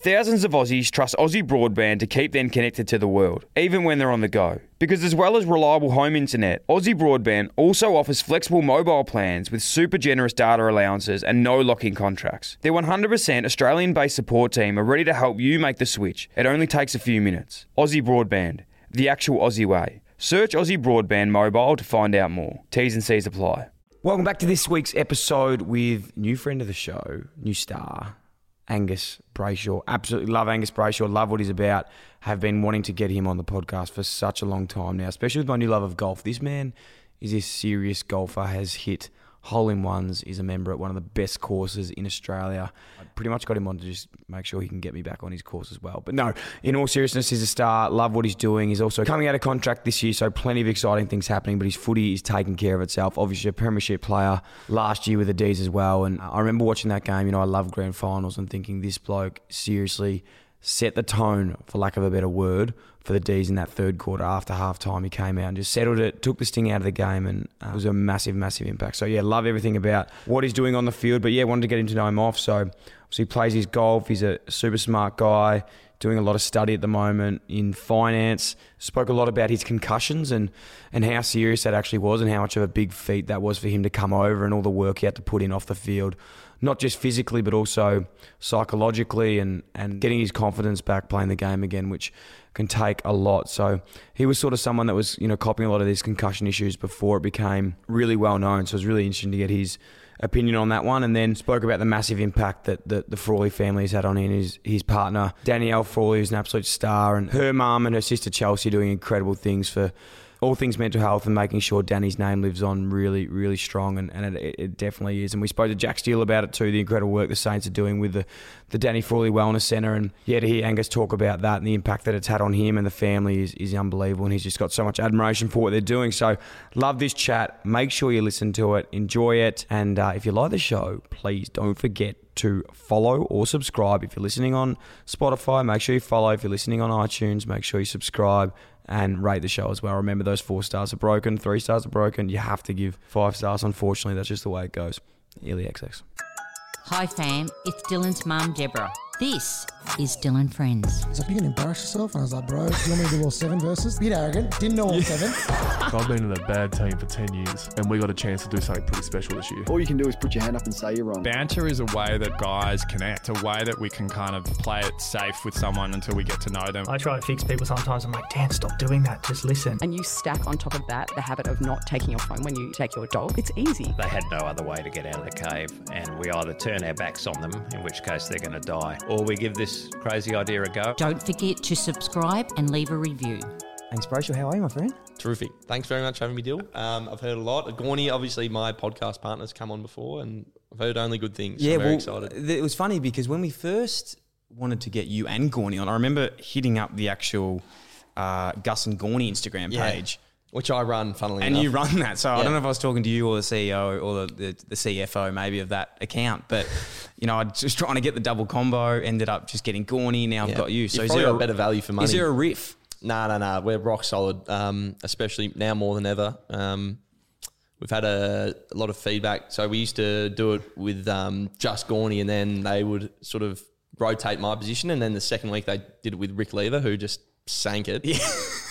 Thousands of Aussies trust Aussie Broadband to keep them connected to the world, even when they're on the go. Because as well as reliable home internet, Aussie Broadband also offers flexible mobile plans with super generous data allowances and no lock-in contracts. Their 100% Australian-based support team are ready to help you make the switch. It only takes a few minutes. Aussie Broadband, the actual Aussie way. Search Aussie Broadband Mobile to find out more. T's and C's apply. Welcome back to this week's episode with new friend of the show, new star, Angus Brayshaw. Absolutely love Angus Brayshaw, love what he's about. Have been wanting to get him on the podcast for such a long time now, especially with my new love of golf. This man is a serious golfer, has hit hole-in-ones, is a member at one of the best courses in Australia. I pretty much got him on to just make sure he can get me back on his course as well. But no, in all seriousness, he's a star. Love what he's doing. He's also coming out of contract this year, so plenty of exciting things happening, but his footy is taking care of itself. Obviously a premiership player last year with the D's as well. And I remember watching that game. You know, I love grand finals and thinking this bloke seriously set the tone, for lack of a better word, for the D's in that third quarter. After halftime, he came out and just settled it, took the sting out of the game, and it was a massive, massive impact. So yeah, love everything about what he's doing on the field, but yeah, wanted to get him to know him off. So obviously he plays his golf. He's a super smart guy, doing a lot of study at the moment in finance. Spoke a lot about his concussions and how serious that actually was and how much of a big feat that was for him to come over and all the work he had to put in off the field, not just physically but also psychologically and getting his confidence back playing the game again, which can take a lot. So he was sort of someone that was, you know, copying a lot of these concussion issues before it became really well known. So it was really interesting to get his opinion on that one, and then spoke about the massive impact that the Frawley family has had on him, his partner, Danielle Frawley, who's an absolute star, and her mum and her sister Chelsea doing incredible things for all things mental health and making sure Danny's name lives on really, really strong, and it definitely is. And we spoke to Jack Steele about it too, the incredible work the Saints are doing with the Danny Frawley Wellness Centre, and yeah, to hear Angus talk about that and the impact that it's had on him and the family is unbelievable, and he's just got so much admiration for what they're doing. So love this chat. Make sure you listen to it, enjoy it, and if you like the show, please don't forget to follow or subscribe. If you're listening on Spotify, make sure you follow. If you're listening on iTunes, make sure you subscribe and rate the show as well. Remember, those 4 stars are broken, 3 stars are broken. You have to give 5 stars, unfortunately. That's just the way it goes. Illy XX. Hi fam, it's Dylan's mum, Deborah. This is Dylan Friends. He's like, you can embarrass yourself? And I was like, bro, do you want me to do all 7 verses? A bit arrogant, didn't know all 7. I've been in a bad team for 10 years and we got a chance to do something pretty special this year. All you can do is put your hand up and say you're wrong. Banter is a way that guys connect, a way that we can kind of play it safe with someone until we get to know them. I try to fix people sometimes. I'm like, Dan, stop doing that, just listen. And you stack on top of that the habit of not taking your phone when you take your dog. It's easy. They had no other way to get out of the cave, and we either turn our backs on them, in which case they're going to die, or we give this crazy idea a go. Don't forget to subscribe and leave a review. Thanks, Brayshaw. How are you, my friend? Terrific. Thanks very much for having me, Dil. I've heard a lot. Gorney, obviously, my podcast partner's come on before, and I've heard only good things. Yeah, so I'm very excited. It was funny because when we first wanted to get you and Gorney on, I remember hitting up the actual Gus and Gorney Instagram page. Which I run, funnily enough. And you run that. So I don't know if I was talking to you or the CEO or the CFO maybe of that account. But, you know, I was just trying to get the double combo, ended up just getting Gorney. Now I've got you. So is there a better value for money? Is there a riff? No. We're rock solid, especially now more than ever. We've had a lot of feedback. So we used to do it with just Gorney, and then they would sort of rotate my position. And then the second week they did it with Rick Lever, who just sank it. Yeah.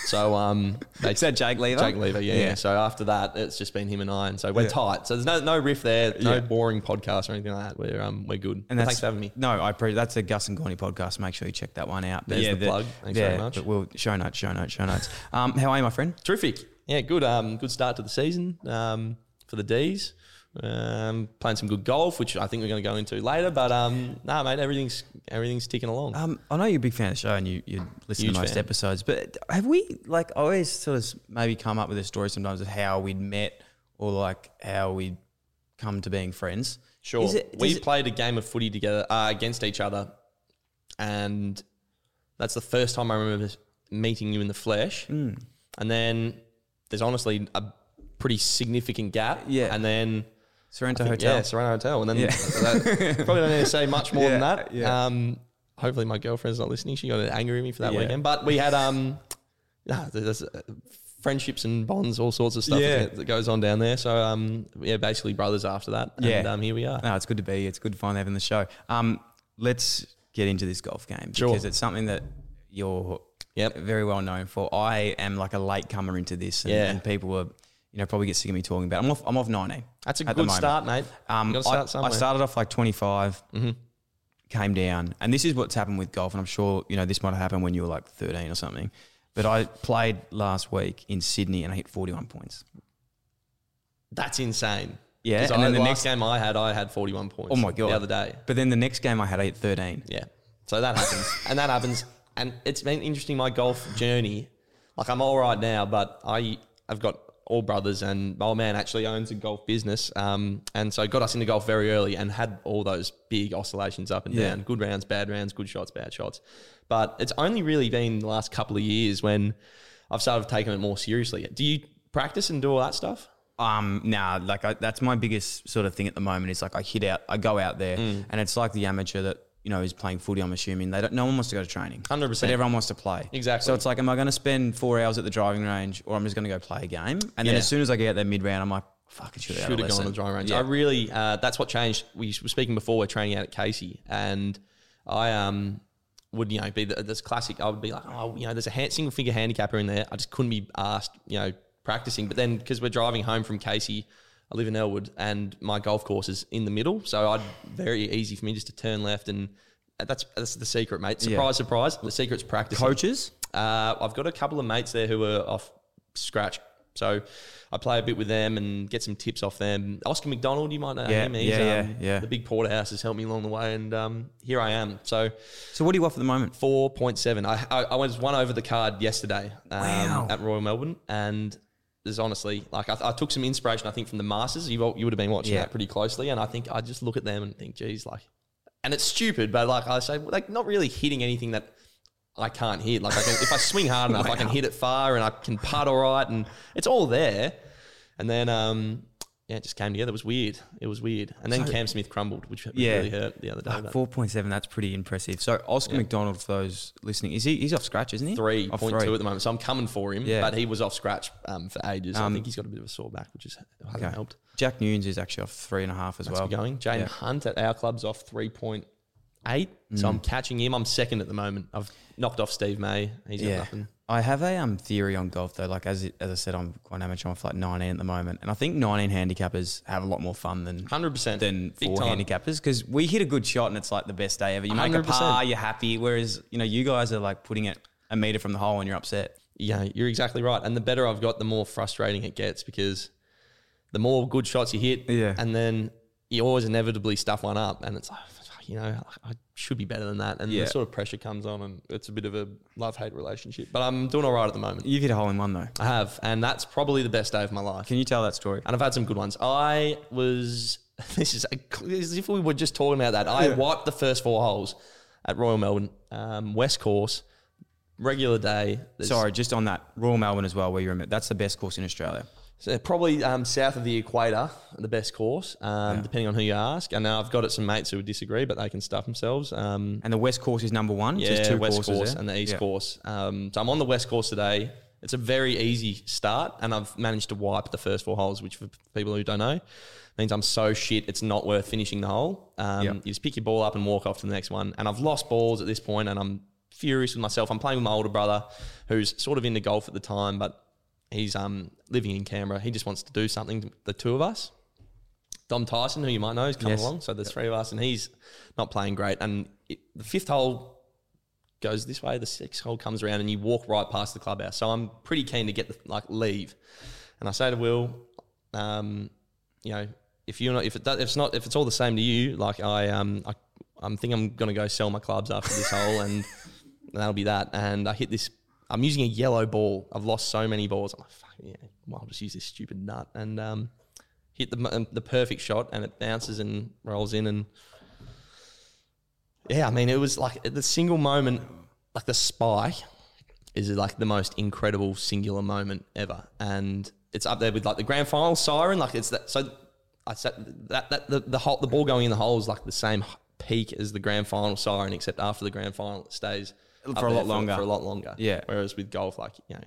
So they said Jake Lever. Jake Lever, yeah. So after that, it's just been him and I, and so we're tight. So there's no riff there, no boring podcast or anything like that. We're good. And thanks for having me. No, I appreciate. That's the Gus and Gorney podcast. Make sure you check that one out. There's the plug. Thanks very much. But we'll show notes. How are you, my friend? Terrific. Yeah, good. Good start to the season. For the D's. Playing some good golf, which I think we're going to go into later. But mate, everything's ticking along. I know you're a big fan of the show and you listen to most episodes. But have we always sort of maybe come up with a story sometimes of how we'd met or like how we come to being friends? Sure, we played a game of footy together against each other, and that's the first time I remember meeting you in the flesh. Mm. And then there's honestly a pretty significant gap. Yeah. And then... Sorrento Hotel. Yeah, Sorrento Hotel. And then probably don't need to say much more than that. Yeah. Hopefully my girlfriend's not listening. She got angry at me for that weekend. But we had... there's friendships and bonds, all sorts of stuff that goes on down there. So, basically brothers after that. And here we are. No, it's good to be. It's good to finally having the show. Let's get into this golf game because it's something that you're very well known for. I am like a late comer into this and people were, probably get sick of me talking about it. I'm off 19. That's a good start, mate. I started off like 25, came down. And this is what's happened with golf. And I'm sure, this might have happened when you were like 13 or something. But I played last week in Sydney and I hit 41 points. That's insane. Yeah. And then the next game I had 41 points. Oh, my God. The other day. But then the next game I had, I hit 13. Yeah. So that happens. And it's been interesting, my golf journey. Like, I'm all right now, but I've got all brothers and my old man actually owns a golf business. And so got us into golf very early and had all those big oscillations up and down. Good rounds, bad rounds, good shots, bad shots. But it's only really been the last couple of years when I've started taking it more seriously. Do you practice and do all that stuff? That's my biggest sort of thing at the moment is like I go out there and it's like the amateur that, is playing footy, I'm assuming. No one wants to go to training. 100%. But everyone wants to play. Exactly. So it's like, am I going to spend 4 hours at the driving range or I'm just going to go play a game? And then as soon as I get out there mid-round, I'm like, fuck, it should have gone on the driving range. Yeah. I really, that's what changed. We were speaking before, we're training out at Casey and I, would be this classic? I would be like, there's a single figure handicapper in there. I just couldn't be asked, practicing. But then because we're driving home from Casey, I live in Elwood, and my golf course is in the middle, so I'd very easy for me just to turn left, and that's the secret, mate. Surprise. The secret's practicing. Coaches, I've got a couple of mates there who are off scratch, so I play a bit with them and get some tips off them. Oscar McDonald, you might know him. He's, the big porterhouse has helped me along the way, and here I am. So what do you offer at the moment? 4.7. I was one over the card yesterday at Royal Melbourne, and there's honestly like I took some inspiration, I think, from the Masters. You would have been watching that pretty closely, and I think I just look at them and think, geez, like, and it's stupid, but like I say, like not really hitting anything that I can't hit. Like if I swing hard enough, I can hit it far and I can putt all right and it's all there. And then, it just came together. It was weird. And then Cam Smith crumbled, which really hurt the other day. 4.7, that's pretty impressive. So Oscar McDonald, for those listening, he's off scratch, isn't he? 3.2 at the moment. So I'm coming for him, but he was off scratch for ages. I think he's got a bit of a sore back, which hasn't helped. Jack Nunes is actually off 3.5 as that's well. Going. Jane Hunt at our club's off 3.8. So I'm catching him. I'm second at the moment. I've knocked off Steve May. He's got nothing. I have a theory on golf though. Like as I said, I'm quite amateur. I'm like 19 at the moment, and I think 19 handicappers have a lot more fun than 100% than 4 handicappers because we hit a good shot and it's like the best day ever. You make 100%. A par, you're happy. Whereas you guys are like putting it a meter from the hole and you're upset. Yeah, you're exactly right. And the better I've got, the more frustrating it gets because the more good shots you hit, and then you always inevitably stuff one up, and it's like, I should be better than that. And the sort of pressure comes on and it's a bit of a love-hate relationship. But I'm doing all right at the moment. You've hit a hole-in-one though. I have. And that's probably the best day of my life. Can you tell that story? And I've had some good ones. This is as if we were just talking about that. I wiped the first 4 holes at Royal Melbourne, West Course, regular day. Sorry, just on that, Royal Melbourne as well where you're in. That's the best course in Australia. So probably south of the equator, the best course, depending on who you ask. And now I've got some mates who would disagree, but they can stuff themselves. And the West Course is number one? Yeah, just 2 West Course there. And the East Course. So I'm on the West Course today. It's a very easy start, and I've managed to wipe the first 4 holes, which for people who don't know means I'm so shit it's not worth finishing the hole. You just pick your ball up and walk off to the next one. And I've lost balls at this point, and I'm furious with myself. I'm playing with my older brother who's sort of into golf at the time, but... he's living in Canberra. He just wants to do something, the 2 of us. Dom Tyson, who you might know, is coming along. So there's 3 of us, and he's not playing great. And the 5th hole goes this way. The 6th hole comes around, and you walk right past the clubhouse. So I'm pretty keen to get leave. And I say to Will, if it's all the same to you, like I think I'm gonna go sell my clubs after this hole, and that'll be that. And I hit this. I'm using a yellow ball. I've lost so many balls. I'm like, fuck yeah, well, I'll just use this stupid nut and hit the perfect shot, and it bounces and rolls in. And yeah, I mean, it was like the single moment, like the spike is like the most incredible singular moment ever, and it's up there with like the grand final siren. Like it's that. So I said that the ball going in the hole is like the same peak as the grand final siren, except after the grand final it stays for a lot longer. For a lot longer, yeah. Whereas with golf, like you know,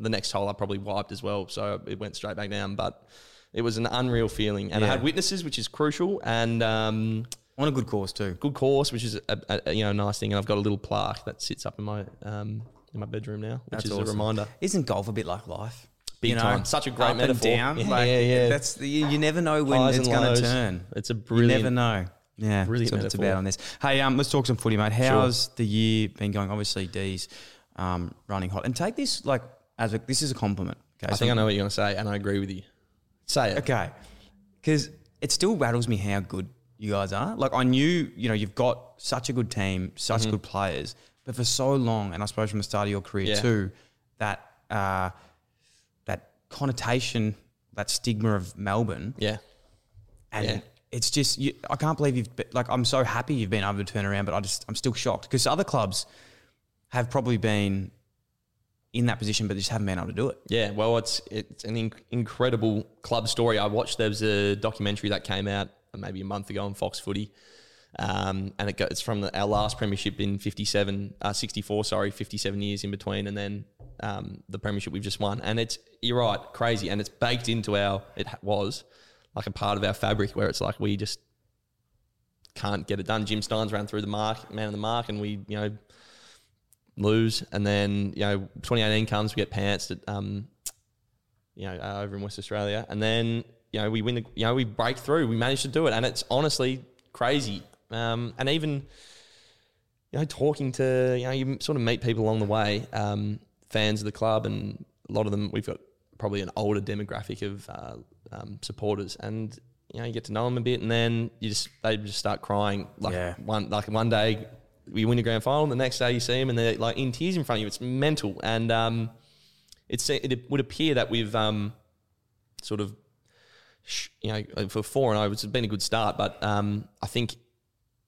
the next hole I probably wiped as well, so it went straight back down. But it was an unreal feeling, and I had witnesses, which is crucial, and on a good course too. Good course, which is a you know nice thing, and I've got a little plaque that sits up in my bedroom now, which is awesome. A reminder. Isn't golf a bit like life? Big you time, know, such a great up metaphor. And down, yeah, like, yeah. That's the, you never know when it's going to turn. It's a brilliant. You never know. Yeah, brilliant. That's what it's about on this. Hey, let's talk some footy, mate. How's the year been going? Obviously, D's running hot, and take this like as this is a compliment. Okay, I think I know what you're going to say, and I agree with you. Say it, okay? Because it still rattles me how good you guys are. Like I knew, you know, you've got such a good team, such good players, but for so long, and I suppose from the start of your career too, that that connotation, that stigma of Melbourne, it's just I can't believe you've been, like I'm so happy you've been able to turn around, but I'm still shocked because other clubs have probably been in that position, but they just haven't been able to do it. Yeah, well, it's an incredible club story. I watched there was a documentary that came out maybe a month ago on Fox Footy, and it's from our last premiership in 57 years in between, and then the premiership we've just won. And it's you're right, crazy, and it's baked into it was like a part of our fabric where it's like we just can't get it done. Jim Stein's ran through the mark, man of the mark, and we you know. Lose, and then you know 2018 comes, we get pantsed at you know over in West Australia, and then you know we win, you know we break through, we manage to do it, and it's honestly crazy. And even you know talking to you know you sort of meet people along the way, fans of the club, and a lot of them we've got probably an older demographic of supporters, and you know you get to know them a bit, and then they just start crying like one day. We win the grand final, and the next day you see them and they're like in tears in front of you. It's mental, and it would appear that we've sort of, you know, for 4-0, it's been a good start, but I think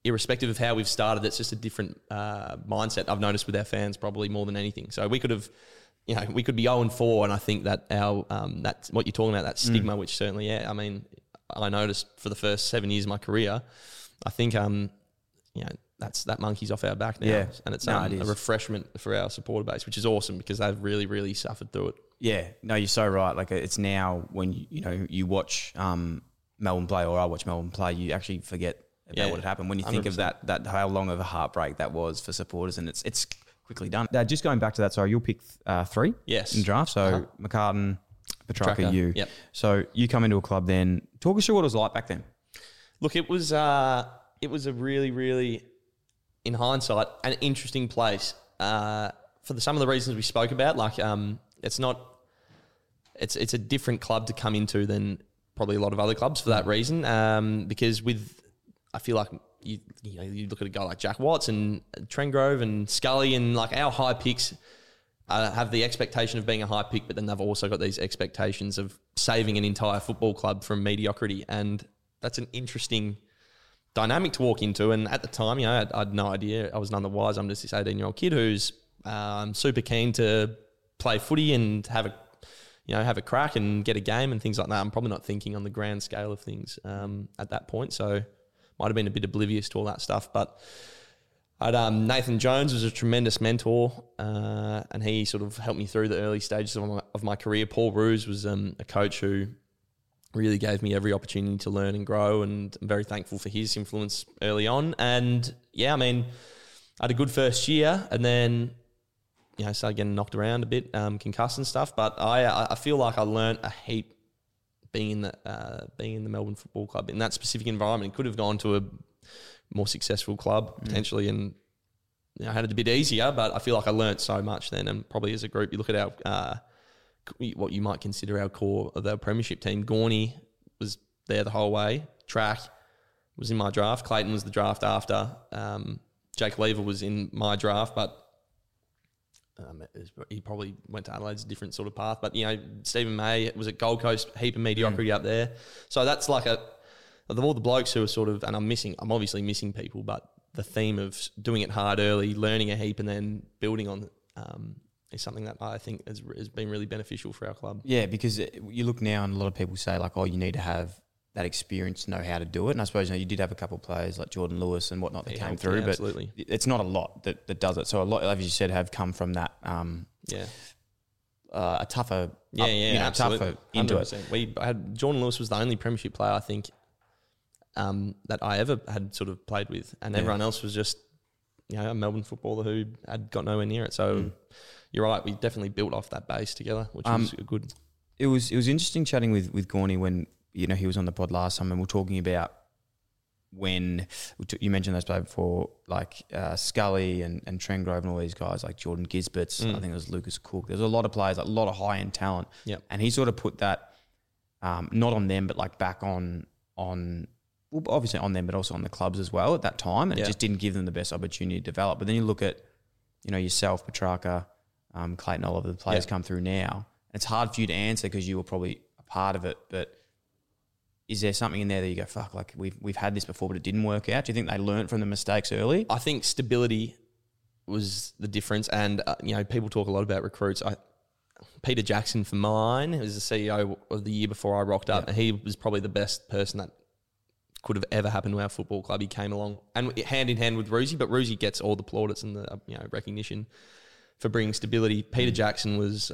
irrespective of how we've started, it's just a different mindset I've noticed with our fans probably more than anything. So we could be 0-4, and I think that our that's what you're talking about, that stigma, which certainly, I mean, I noticed for the first 7 years of my career, I think, you know, that monkey's off our back now, and it's it a refreshment for our supporter base, which is awesome because they've really, really suffered through it. Yeah, no, you're so right. Like it's now when you know you watch Melbourne play, or I watch Melbourne play, you actually forget about what had happened when you 100%. Think of that how long of a heartbreak that was for supporters, and it's quickly done. Now, just going back to that, sorry, you'll pick three, in draft. So McCartan, Petrarca, you. Yep. So you come into a club then. Talk us through what it was like back then. Look, it was a really, really, in hindsight, an interesting place for some of the reasons we spoke about. Like, it's a different club to come into than probably a lot of other clubs for that reason. Because I feel like you know, you look at a guy like Jack Watts and Trengrove and Scully, and like our high picks have the expectation of being a high pick, but then they've also got these expectations of saving an entire football club from mediocrity, and that's an interesting dynamic to walk into. And at the time, you know, I had no idea. I was none the wise. I'm just this 18-year-old kid who's super keen to play footy and have a crack and get a game and things like that. I'm probably not thinking on the grand scale of things at that point, so might have been a bit oblivious to all that stuff. But Nathan Jones was a tremendous mentor, and he sort of helped me through the early stages of my career. Paul Ruse was a coach who really gave me every opportunity to learn and grow, and I'm very thankful for his influence early on. And yeah, I mean, I had a good first year, and then you know started getting knocked around a bit, concussed and stuff. But I feel like I learned a heap being in the Melbourne Football Club in that specific environment. It could have gone to a more successful club potentially, and you know, I had it a bit easier. But I feel like I learned so much then, and probably as a group, you look at our. What you might consider our core of our premiership team. Gorney was there the whole way. Track was in my draft. Clayton was the draft after. Jake Lever was in my draft, but he probably went to Adelaide's different sort of path. But, you know, Stephen May was at Gold Coast, heap of mediocrity up there. So that's like of all the blokes who are sort of, and I'm obviously missing people, but the theme of doing it hard early, learning a heap and then building on is something that I think has been really beneficial for our club. Yeah, because you look now and a lot of people say, like, oh, you need to have that experience to know how to do it. And I suppose, you know, you did have a couple of players like Jordan Lewis and whatnot that came through, but it's not a lot that does it. So a lot, as you said, have come from that a tougher tougher into 100%. It. We had Jordan Lewis was the only premiership player, I think, that I ever had sort of played with, and everyone else was just, you know, a Melbourne footballer who had got nowhere near it. So you're right, we definitely built off that base together, which was good. It was interesting chatting with Gorney when, you know, he was on the pod last time, and we're talking about when you mentioned those players before, like Scully and Trengrove and all these guys, like Jordan Gisberts, I think it was Lucas Cook. There's a lot of players, like, a lot of high end talent, and he sort of put that not on them, but like back on. Well, obviously on them, but also on the clubs as well at that time, and it just didn't give them the best opportunity to develop. But then you look at, you know, yourself, Petrarca, Clayton Oliver, the players come through now. It's hard for you to answer because you were probably a part of it, but is there something in there that you go, fuck, like we've had this before, but it didn't work out? Do you think they learned from the mistakes early? I think stability was the difference, and, you know, people talk a lot about recruits. Peter Jackson, for mine, who was the CEO of the year before I rocked up, and he was probably the best person that could have ever happened to our football club. He came along and hand in hand with Ruse, but Ruse gets all the plaudits and the recognition for bringing stability. Peter Jackson was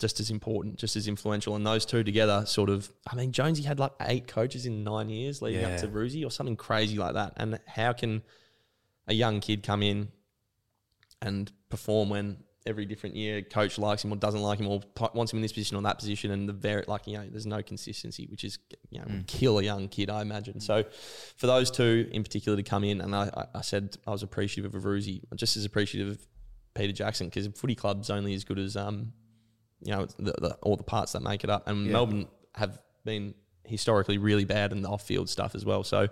just as important, just as influential, and those two together sort of, I mean, Jonesy had like 8 coaches in 9 years leading up to Ruse or something crazy like that. And how can a young kid come in and perform when every different year coach likes him or doesn't like him or wants him in this position or that position, and there's no consistency, which is, you know, would kill a young kid, I imagine. So for those two in particular to come in, and I said I was appreciative of Ruse, just as appreciative of Peter Jackson, because footy club's only as good as all the parts that make it up, and Melbourne have been historically really bad in the off-field stuff as well. So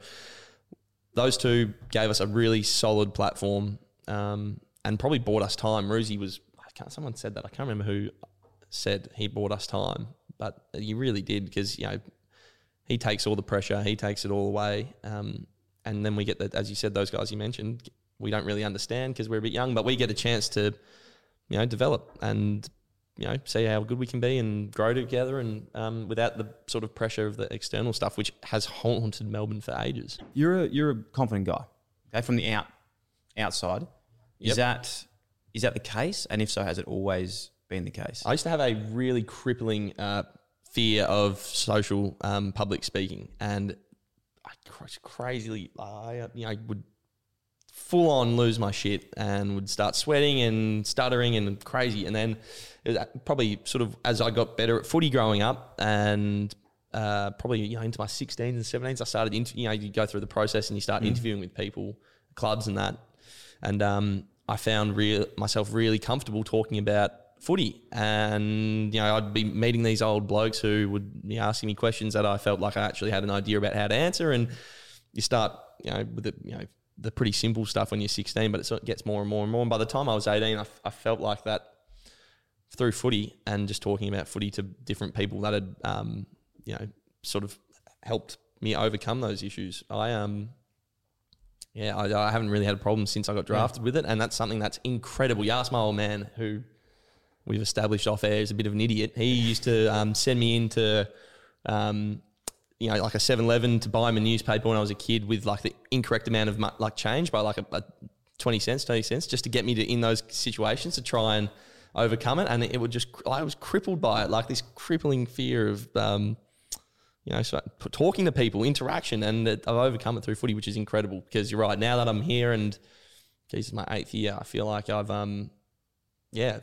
those two gave us a really solid platform, and probably bought us time. Ruse was, someone said that, I can't remember who said he bought us time, but he really did, because, you know, he takes all the pressure, he takes it all away, and then we get that, as you said, those guys you mentioned, we don't really understand because we're a bit young, but we get a chance to, you know, develop and, you know, see how good we can be and grow together, and without the sort of pressure of the external stuff, which has haunted Melbourne for ages. You're a confident guy, okay, from the outside. Yep. Is that the case? And if so, has it always been the case? I used to have a really crippling fear of social public speaking, and I would full on lose my shit and would start sweating and stuttering and crazy. And then it was probably sort of as I got better at footy growing up, and probably, you know, into my 16s and 17s, I started you go through the process and you start interviewing with people, clubs and that. And I found myself really comfortable talking about footy, and, you know, I'd be meeting these old blokes who would be asking me questions that I felt like I actually had an idea about how to answer. And you start, you know, with the pretty simple stuff when you're 16, but it gets more and more and more. And by the time I was 18, I felt like that through footy and just talking about footy to different people that had, you know, sort of helped me overcome those issues. I haven't really had a problem since I got drafted with it, and that's something that's incredible. You ask my old man, who we've established off air is a bit of an idiot. He used to send me into, you know, like a 7-Eleven to buy him a newspaper when I was a kid with like the incorrect amount of like change by like a 20 cents, just to get me to in those situations to try and overcome it. And it would just, I was crippled by it, like this crippling fear of, you know, so talking to people, interaction, and I've overcome it through footy, which is incredible. Because you're right, now that I'm here, and geez, it's my 8th year, I feel like I've,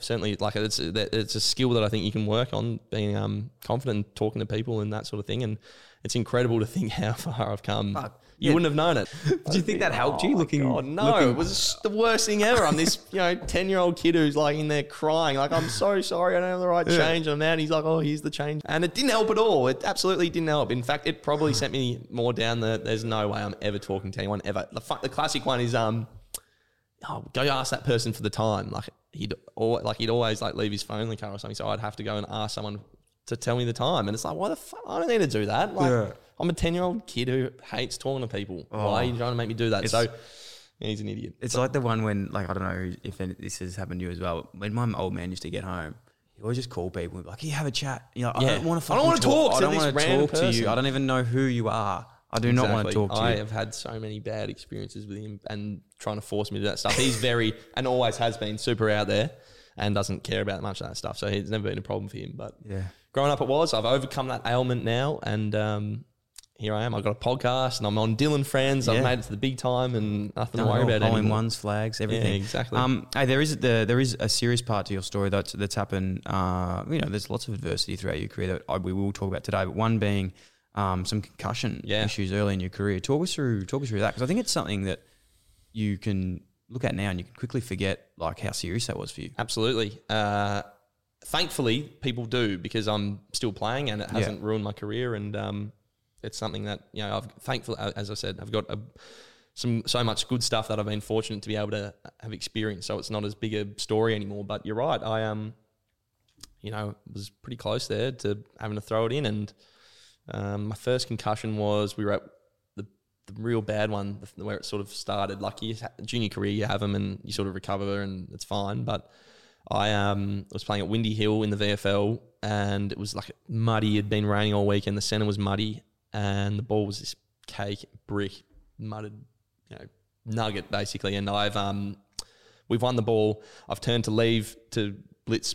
certainly, like it's a skill that I think you can work on, being confident, talking to people, and that sort of thing. And it's incredible to think how far I've come. Fuck. You wouldn't have known it. Do you think that helped you? It was the worst thing ever. I'm this, you know, 10-year-old kid who's like in there crying, like, I'm so sorry, I don't have the right change. And I'm out. And he's like, oh, here's the change. And it didn't help at all. It absolutely didn't help. In fact, it probably sent me more down there's no way I'm ever talking to anyone ever. The classic one is, go ask that person for the time. Like he'd always like leave his phone in the car or something. So I'd have to go and ask someone to tell me the time. And it's like, why the fuck? I don't need to do that. Like, I'm a 10-year-old kid who hates talking to people. Why are you trying to make me do that? So Yeah, he's an idiot. It's like the one when, like, I don't know if this has happened to you as well. When my old man used to get home, he always just call people and be like, hey, have a chat. You know, like, yeah. I don't want to talk. I don't want to talk to you. I don't even know who you are. I do not want to talk to you. I have had so many bad experiences with him and trying to force me to do that stuff. He's very, and always has been, super out there and doesn't care about much of that stuff. So it's never been a problem for him. But yeah, growing up it was. I've overcome that ailment now and here I am. I've got a podcast and I'm on Dylan Friends. Yeah. I've made it to the big time and nothing to worry about anymore. All-in-ones, flags, everything. Yeah, exactly. Hey, there is a serious part to your story that's happened. You know, there's lots of adversity throughout your career that we will talk about today, but one being some concussion issues early in your career. Talk us through that, because I think it's something that you can look at now and you can quickly forget like how serious that was for you. Absolutely. Thankfully, people do, because I'm still playing and it hasn't ruined my career. And it's something that, you know, I've thankfully, as I said, I've got so much good stuff that I've been fortunate to be able to have experienced. So it's not as big a story anymore. But you're right. I you know, was pretty close there to having to throw it in. And my first concussion was, we were at the real bad one, where it sort of started. Like, junior career, you have them and you sort of recover and it's fine. But I was playing at Windy Hill in the VFL and it was like muddy. It had been raining all week and the centre was muddy and the ball was this cake, brick, mudded, you know, nugget basically. And we've won the ball. I've turned to leave to blitz,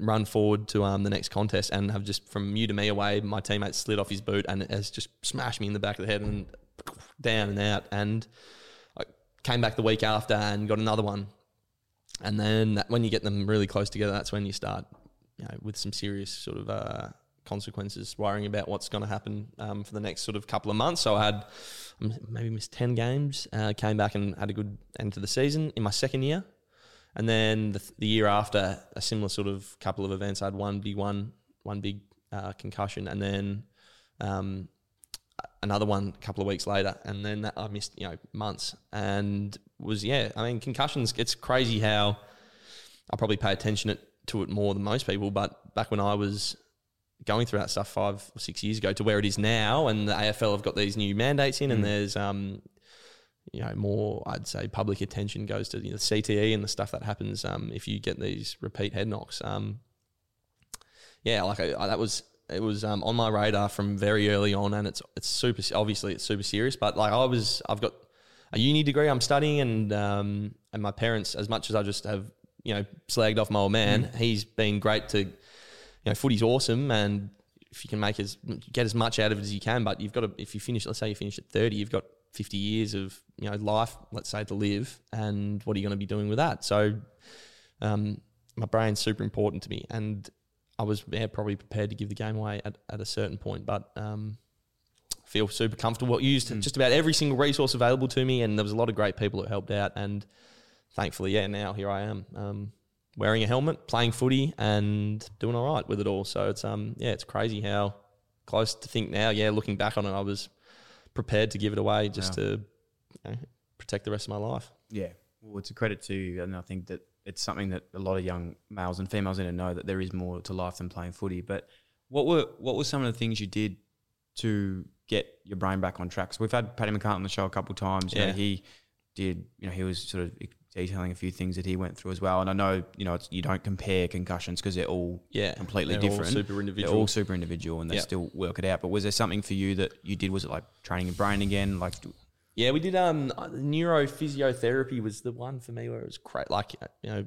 run forward to the next contest, and have just from you to me away, my teammate slid off his boot and has just smashed me in the back of the head and down and out. And I came back the week after and got another one. And then when you get them really close together, that's when you start, you know, with some serious sort of consequences, worrying about what's going to happen for the next sort of couple of months. So I had maybe missed 10 games, came back and had a good end to the season in my second year. And then the year after, a similar sort of couple of events. I had one big concussion, and then another one a couple of weeks later, and then I missed, you know, months. And concussions, it's crazy how I probably pay attention to it more than most people, but back when I was going through that stuff 5 or 6 years ago to where it is now, and the AFL have got these new mandates in, and there's you know, more, I'd say, public attention goes to, you know, the CTE and the stuff that happens if you get these repeat head knocks. It was on my radar from very early on, and it's super, obviously it's super serious. But like, I've got a uni degree, I'm studying, and my parents, as much as I just have, you know, slagged off my old man, he's been great to, you know, footy's awesome, and if you can get as much out of it as you can, but you've got to, if you finish, let's say you finish at 30, you've got 50 years of, you know, life, let's say, to live, and what are you going to be doing with that? So my brain's super important to me, and I was probably prepared to give the game away at a certain point, but I feel super comfortable. I used just about every single resource available to me, and there was a lot of great people that helped out, and thankfully, now here I am, wearing a helmet, playing footy, and doing all right with it all. So it's it's crazy how close to think now. Yeah, looking back on it, I was prepared to give it away just to, you know, protect the rest of my life. Yeah, well, it's a credit to you, and I think that it's something that a lot of young males and females need to know, that there is more to life than playing footy. But what were some of the things you did to get your brain back on track? So we've had Paddy McCartan on the show a couple of times. You know, he did, you know, he was sort of detailing a few things that he went through as well. And I know, you know, you don't compare concussions because they're all completely different. They're all super individual and they still work it out. But was there something for you that you did? Was it like training your brain again? Like, yeah, we did neurophysiotherapy was the one for me where it was great. Like, you know,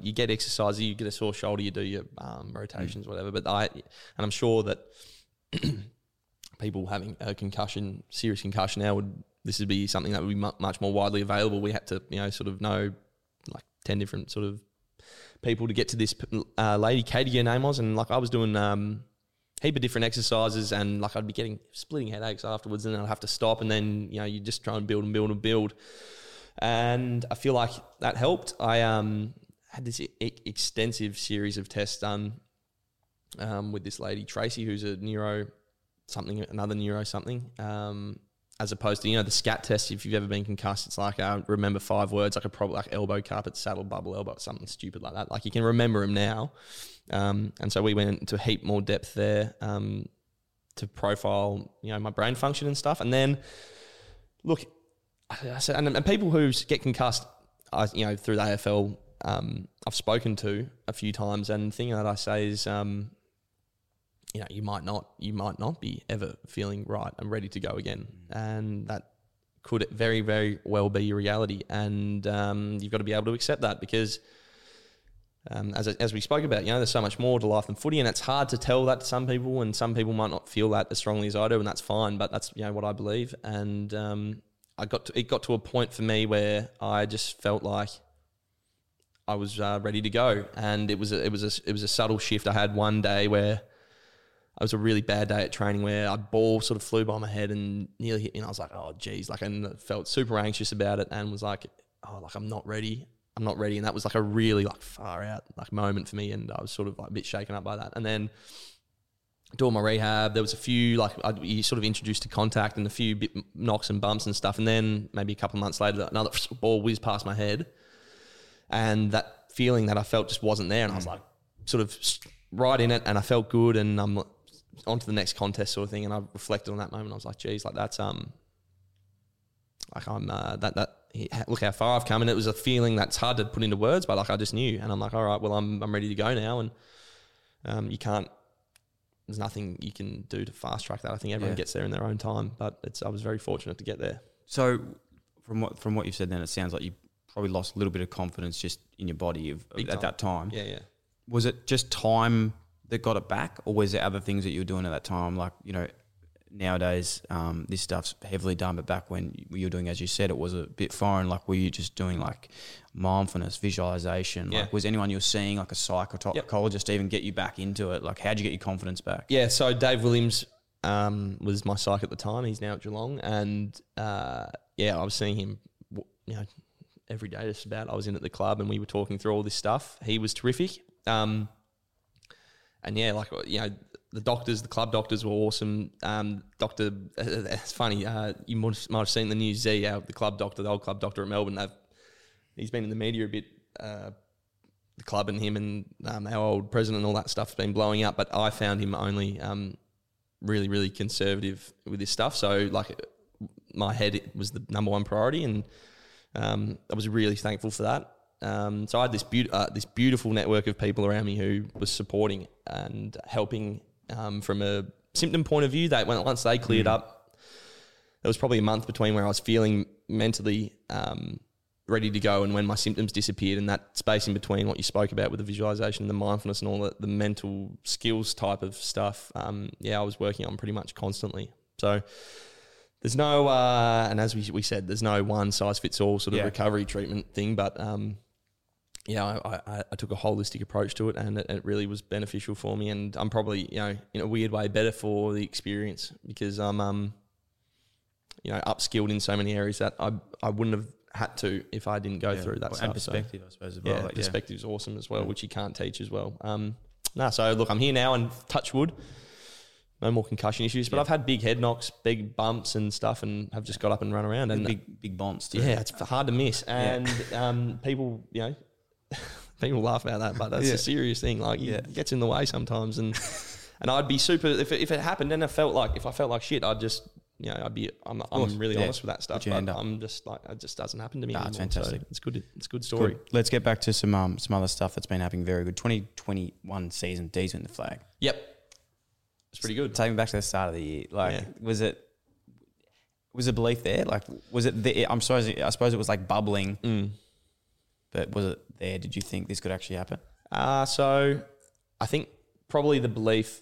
you get exercises, you get a sore shoulder, you do your rotations, whatever. But I'm sure that people having a concussion, serious concussion now this would be something that would be much more widely available. We had to, you know, sort of know like 10 different sort of people to get to this lady, Katie, her name was. And like, I was doing heap of different exercises, and like I'd be getting splitting headaches afterwards, and then I'd have to stop, and then, you know, you just try and build. And I feel like that helped. I had this extensive series of tests done with this lady, Tracy, who's a neuro something, as opposed to, you know, the SCAT test. If you've ever been concussed, it's like, I remember 5 words, like a probably like elbow, carpet, saddle, bubble, elbow, something stupid like that. Like, you can remember them now. And so we went into a heap more depth there to profile, you know, my brain function and stuff. And then, look, and people who get concussed, you know, through the AFL, I've spoken to a few times, and the thing that I say is, you know, you might not be ever feeling right and ready to go again, and that could very, very well be your reality, and you've got to be able to accept that because, as we spoke about, you know, there's so much more to life than footy, and it's hard to tell that to some people, and some people might not feel that as strongly as I do, and that's fine. But that's, you know, what I believe, and it got to a point for me where I just felt like I was ready to go, and it was a subtle shift. I had one day where it was a really bad day at training where a ball sort of flew by my head and nearly hit me, and I was like, oh, geez. Like, and I felt super anxious about it and was like, oh, like, I'm not ready. And that was like a really like far out like moment for me, and I was sort of like a bit shaken up by that. And then doing my rehab, there was a few like you sort of introduced to contact and a few bit knocks and bumps and stuff. And then maybe a couple of months later, another ball whizzed past my head, and that feeling that I felt just wasn't there. And I was like sort of right in it, and I felt good, and I'm onto the next contest sort of thing. And I reflected on that moment. I was like, geez, like that's like I'm look how far I've come. And it was a feeling that's hard to put into words, but like I just knew. And I'm like, all right, well I'm ready to go now. And you can't, there's nothing you can do to fast track that. I think everyone gets there in their own time, but I was very fortunate to get there. So from what you've said then, it sounds like you probably lost a little bit of confidence just in your body at that time. Yeah. Was it just time that got it back, or was there other things that you were doing at that time? Like, you know, nowadays this stuff's heavily done, but back when you were doing, as you said, it was a bit foreign. Like, were you just doing like mindfulness, visualization? Yeah. Like, was anyone you were seeing like a psychologist even get you back into it? Like, how'd you get your confidence back? Yeah, so Dave Williams was my psych at the time. He's now at Geelong, and I was seeing him, you know, every day just about. I was in at the club, and we were talking through all this stuff. He was terrific. And yeah, like, you know, the doctors, the club doctors were awesome. It's funny, you might have seen the new Z, the club doctor, the old club doctor at Melbourne. He's been in the media a bit, the club and him and our old president and all that stuff has been blowing up, but I found him only really, really conservative with this stuff. So, like, my head was the number one priority, and I was really thankful for that. So I had this beautiful network of people around me who was supporting and helping from a symptom point of view. Once they cleared up, there was probably a month between where I was feeling mentally ready to go and when my symptoms disappeared, and that space in between what you spoke about with the visualisation and the mindfulness and all the mental skills type of stuff, I was working on pretty much constantly. So there's no and as we said, there's no one-size-fits-all sort of recovery treatment thing, but I took a holistic approach to it, and it really was beneficial for me. And I'm probably, you know, in a weird way, better for the experience because I'm, you know, upskilled in so many areas that I wouldn't have had to if I didn't go through that stuff. And perspective, so, I suppose, as well. Yeah, like, perspective's awesome as well, which you can't teach as well. So, look, I'm here now, and touch wood, no more concussion issues, but I've had big head knocks, big bumps and stuff, and have just got up and run around. And big bonds too. Yeah, it's hard to miss. And people, you know, people laugh about that, but that's a serious thing. Like, it gets in the way sometimes, and I'd be super if it happened. And if I felt like shit, I'd just, you know, I'm really honest with that stuff. But I'm just like, it just doesn't happen to me anymore. It's fantastic. So it's good. It's a good story. Good. Let's get back to some other stuff that's been happening. Very good. 2021 season, D's in the flag. Yep, it's pretty good. Take me back to the start of the year. Like, was it belief there? Like, was it there? I suppose it was like bubbling. But was it there? Did you think this could actually happen? So I think probably the belief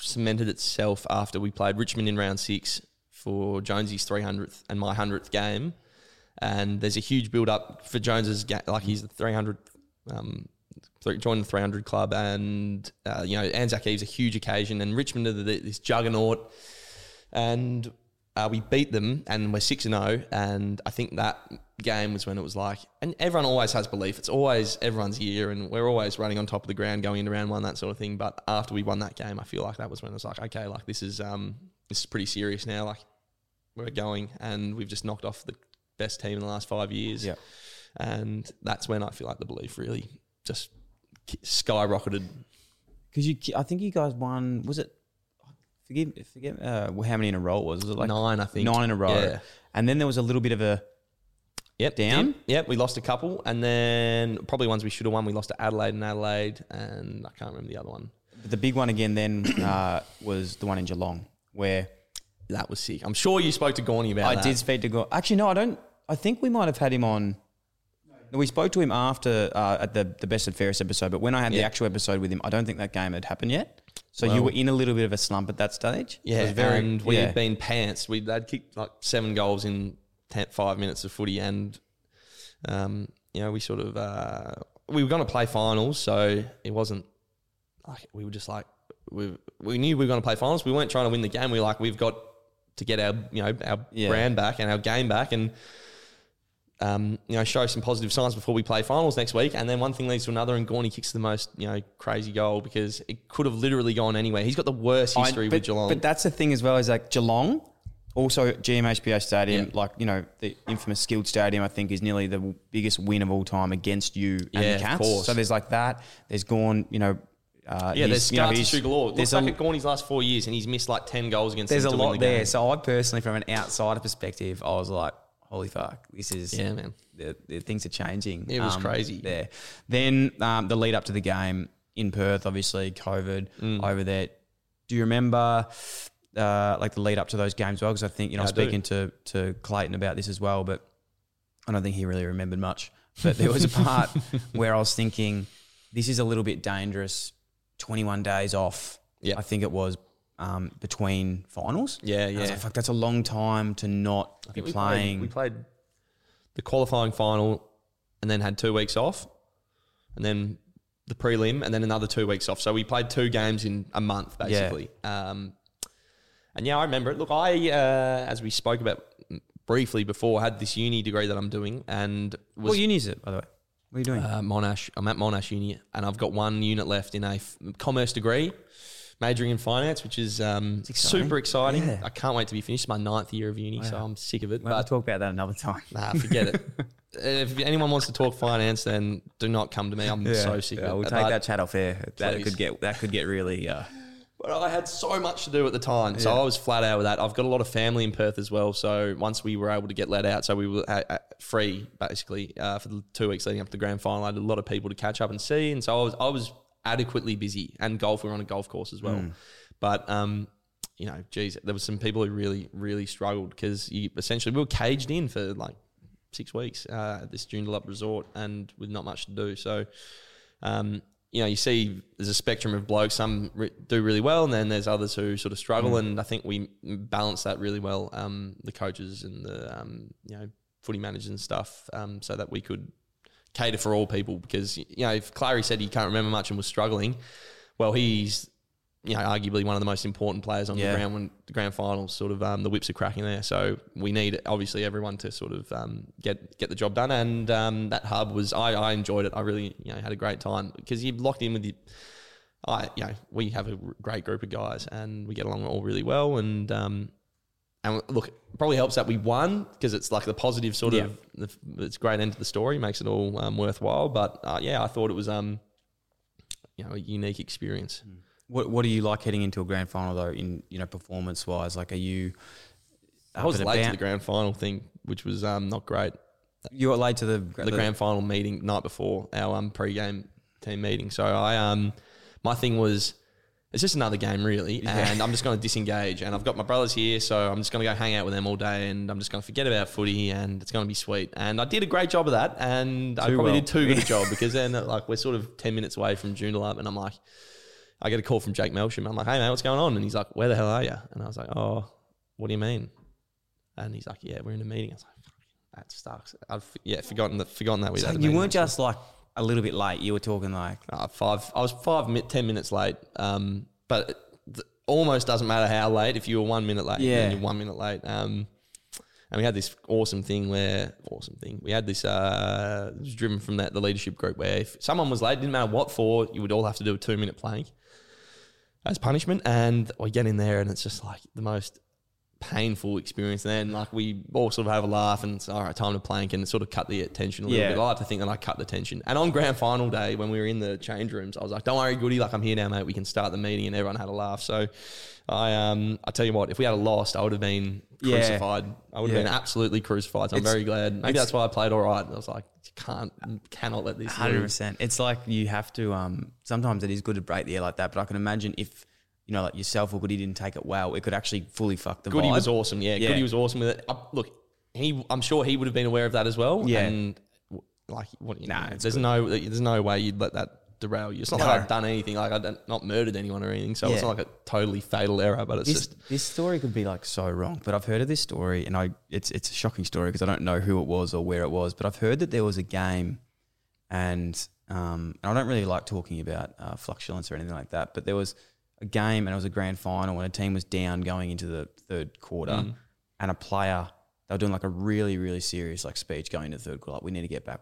cemented itself after we played Richmond in round 6 for Jonesy's 300th and my 100th game. And there's a huge build-up for Jones's game. Like, he's the 300th, joined the 300 club, and, you know, Anzac Eve's a huge occasion, and Richmond are this juggernaut. And we beat them, and we're 6-0, and I think that game was when it was like, and everyone always has belief. It's always everyone's year, and we're always running on top of the ground going into round 1, that sort of thing. But after we won that game, I feel like that was when it was like, okay, like this is pretty serious now. Like, we're going, and we've just knocked off the best team in the last 5 years. Yeah. And that's when I feel like the belief really just skyrocketed. Because I think you guys won, was it forget how many in a row it was. Was it like nine? I think 9 in a row. Yeah. And then there was a little bit of a down. Yep, we lost a couple, and then probably ones we should have won. We lost to Adelaide and and I can't remember the other one. But the big one again then was the one in Geelong where that was sick. I'm sure you spoke to Gorney about that. I did speak to Gorney. Actually, no, I don't. I think we might have had him on. We spoke to him after at the Best and Fairest episode, but when I had the actual episode with him, I don't think that game had happened yet. So you were in a little bit of a slump at that stage. Yeah, and we had been pantsed. They'd kicked like 7 goals in 5 minutes of footy, and we sort of we were going to play finals, so it wasn't like we were just like we knew we were going to play finals. We weren't trying to win the game. We were like, we've got to get our brand back and our game back, and show some positive signs before we play finals next week. And then one thing leads to another, and Gorney kicks the most, crazy goal because it could have literally gone anywhere. He's got the worst history with Geelong. But that's the thing as well, is like Geelong, also GMHBA Stadium, the infamous Skilled Stadium, I think is nearly the biggest win of all time against you and the Cats. Of course. So there's like that. There's Gorn, there's scars to galore. Look back at Gorney's last 4 years and he's missed like 10 goals against them. There's a lot there. So I personally, from an outsider perspective, I was like, holy fuck, this is... Yeah, man. The things are changing. It was crazy. There. Then the lead up to the game in Perth, obviously, COVID over there. Do you remember the lead up to those games well? Because I think, I was speaking to Clayton about this as well, but I don't think he really remembered much. But there was a part where I was thinking, this is a little bit dangerous, 21 days off, I think it was, between finals. I was like, fuck, that's a long time to not be playing. We played the qualifying final and then had 2 weeks off, and then the prelim and then another 2 weeks off. So we played 2 games in a month basically. Yeah. I remember it. Look, I, as we spoke about briefly before, had this uni degree that I'm doing, and was... What uni is it, by the way? What are you doing? Monash. I'm at Monash Uni, and I've got 1 unit left in a commerce degree, majoring in finance, which is super exciting. Yeah. I can't wait to be finished. My 9th year of uni, so I'm sick of it. We'll talk about that another time. Nah, forget it. If anyone wants to talk finance, then do not come to me. I'm so sick of it. We'll take that chat off air. That could get really... But I had so much to do at the time, so I was flat out with that. I've got a lot of family in Perth as well, so once we were able to get let out, so we were free basically for the 2 weeks leading up to the grand final. I had a lot of people to catch up and see, and so I was adequately busy, and golf, we were on a golf course as well. But, geez, there were some people who really, really struggled because essentially we were caged in for like 6 weeks at this Joondalup resort and with not much to do. So, you see there's a spectrum of blokes. Some do really well, and then there's others who sort of struggle, and I think we balance that really well, the coaches and the, footy managers and stuff, so that we could cater for all people, because if Clary said he can't remember much and was struggling, well, he's arguably one of the most important players on the ground when the grand finals sort of the whips are cracking there. So we need obviously everyone to sort of get the job done, and that hub was... I enjoyed it. I really had a great time because you locked in with your... we have a great group of guys and we get along all really well, and and look, it probably helps that we won because it's like the positive sort of, it's a great end to the story, makes it all worthwhile. But I thought it was, a unique experience. What are you like heading into a grand final though, in, performance wise? Like, are you... I was late to the grand final thing, which was not great. You were late to the grand final meeting night before our pre-game team meeting. So I, my thing was, it's just another game really, and I'm just going to disengage, and I've got my brothers here, so I'm just going to go hang out with them all day, and I'm just going to forget about footy, and it's going to be sweet. And I did a great job of that, and I probably did too good a job, because then we're sort of 10 minutes away from Joondalup, and I'm like, I get a call from Jake Melsham. I'm like, hey man, what's going on? And he's like, where the hell are you? And I was like, oh, what do you mean? And he's like, yeah, we're in a meeting. I was like, that sucks. I've forgotten that we had a meeting. You weren't just like a little bit late. You were talking like 10 minutes late. But it almost doesn't matter how late. If you were 1 minute late, then you're 1 minute late. And we had this awesome thing. We had this it was driven from the leadership group, where if someone was late, didn't matter what for, you would all have to do a 2 minute plank as punishment. And we get in there, and it's just like the most painful experience. Then, like, we all sort of have a laugh and it's all right, time to plank, and sort of cut the tension a little bit. I like to think that I cut the tension. And on grand final day, when we were in the change rooms, I was like, "Don't worry, Goody, like, I'm here now, mate. We can start the meeting." And everyone had a laugh. So, I tell you what, if we had a lost, I would have been crucified. I would have been absolutely crucified. So I'm very glad. Maybe that's why I played all right. I was like, cannot let this. 100%. It's like you have to. Sometimes it is good to break the air like that. But I can imagine if, you know, like yourself or Goody didn't take it well, it could actually fully fuck the vibe. Goody was awesome, Goody was awesome with it. I'm sure he would have been aware of that as well. Yeah. And, like, what, you know, there's no way you'd let that derail you. It's not like I've done anything, like I've not murdered anyone or anything, so it's not like a totally fatal error, but it's This story could be, like, so wrong, but I've heard of this story, and it's a shocking story because I don't know who it was or where it was, but I've heard that there was a game and I don't really like talking about fluctuance or anything like that, but there was a game and it was a grand final and a team was down going into the third quarter and a player, they were doing like a really, really serious like speech going into the third quarter, like, we need to get back.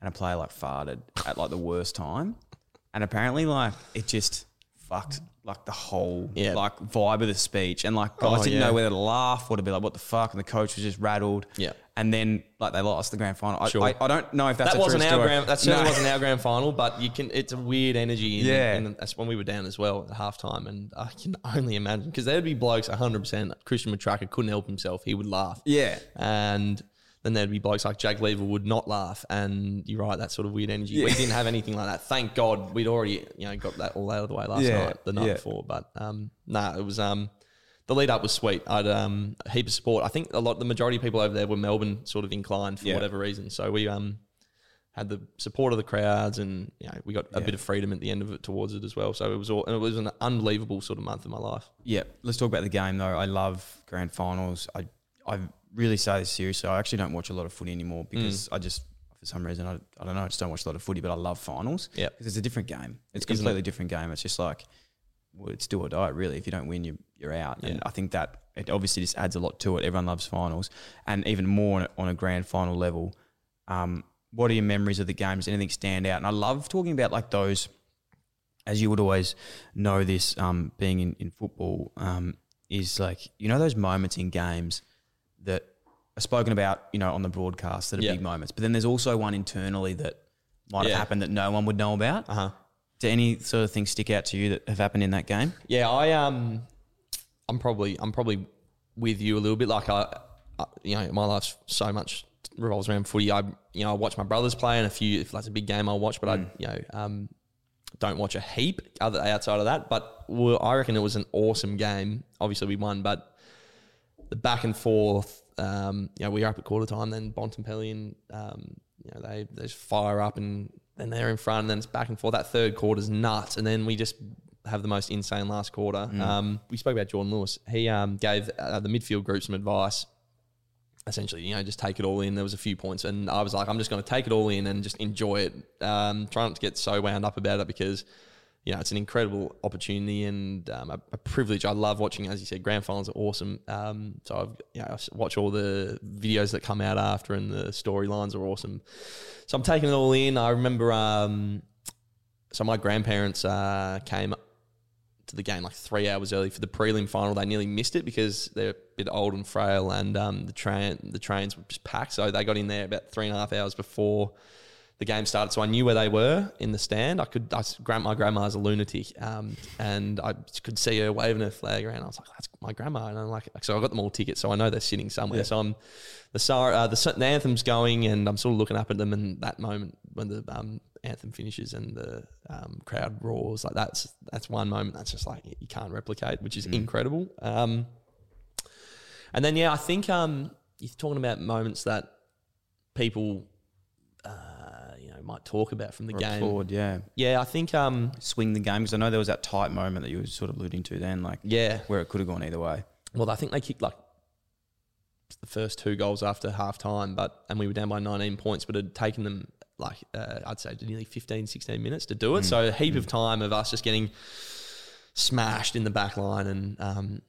And a player like farted at like the worst time. And apparently like it just fucked like the whole like vibe of the speech. And like guys didn't know whether to laugh or to be like, what the fuck? And the coach was just rattled. Yeah. And then, like, they lost the grand final. I don't know if that's wasn't our grand final, but you can. It's a weird energy. And that's when we were down as well at halftime, and I can only imagine because there'd be blokes 100%. Christian Petrarca couldn't help himself; he would laugh. Yeah, and then there'd be blokes like Jake Lever would not laugh, and you're right, that sort of weird energy. Yeah. We didn't have anything like that. Thank God we'd already got that all out of the way last night, the night before. But it was the lead up was sweet. I'd a heap of support. I think the majority of people over there were Melbourne sort of inclined for whatever reason. So we had the support of the crowds, and we got a bit of freedom at the end of it towards it as well. So it was all, and it was an unbelievable sort of month of my life. Yeah, let's talk about the game though. I love grand finals. I really say this seriously. I actually don't watch a lot of footy anymore because I just, for some reason, I don't know. I just don't watch a lot of footy, but I love finals. Yeah, because it's a different game. It's a completely different game. It's just like, well, it's do or die, really. If you don't win, you're out. Yeah. And I think that it obviously just adds a lot to it. Everyone loves finals, and even more on a grand final level. What are your memories of the game? Does anything stand out? And I love talking about like those, as you would always know this, being in football, is like, you know, those moments in games that are spoken about, you know, on the broadcast that are big moments. But then there's also one internally that might have happened that no one would know about. Do any sort of things stick out to you that have happened in that game? Yeah, I'm probably with you a little bit. Like my life so much revolves around footy. I watch my brothers play, and if that's a big game, I'll watch. But I don't watch a heap other outside of that. But I reckon it was an awesome game. Obviously, we won, but the back and forth. We were up at quarter time, then Bontempelli and they just fire up and. Then they're in front, and then it's back and forth. That third quarter's nuts, and then we just have the most insane last quarter. We spoke about Jordan Lewis. He gave the midfield group some advice, essentially, just take it all in. There was a few points, and I was like, I'm just going to take it all in and just enjoy it. Try not to get so wound up about it because, it's an incredible opportunity and a privilege. I love watching, as you said, grand finals are awesome. So I watch all the videos that come out after, and the storylines are awesome. So I'm taking it all in. I remember, so my grandparents came to the game like 3 hours early for the prelim final. They nearly missed it because they're a bit old and frail, and the trains were just packed. So they got in there about 3.5 hours before the game started, so I knew where they were in the stand. My grandma's a lunatic, and I could see her waving her flag around. I was like, "That's my grandma," and I'm like, "So I got them all tickets, so I know they're sitting somewhere." Yeah. So I'm the anthem's going, and I'm sort of looking up at them. And that moment when the anthem finishes and the crowd roars, like that's one moment that's just like you can't replicate, which is incredible. And then I think you're talking about moments that people. Might talk about from the game. Applaud, yeah. I think swing the game, because I know there was that tight moment that you were sort of alluding to then, like where it could have gone either way. Well, I think they kicked like the first two goals after half time, and we were down by 19 points, but it had taken them like I'd say nearly 15, 16 minutes to do it. So a heap of time of us just getting smashed in the back line, and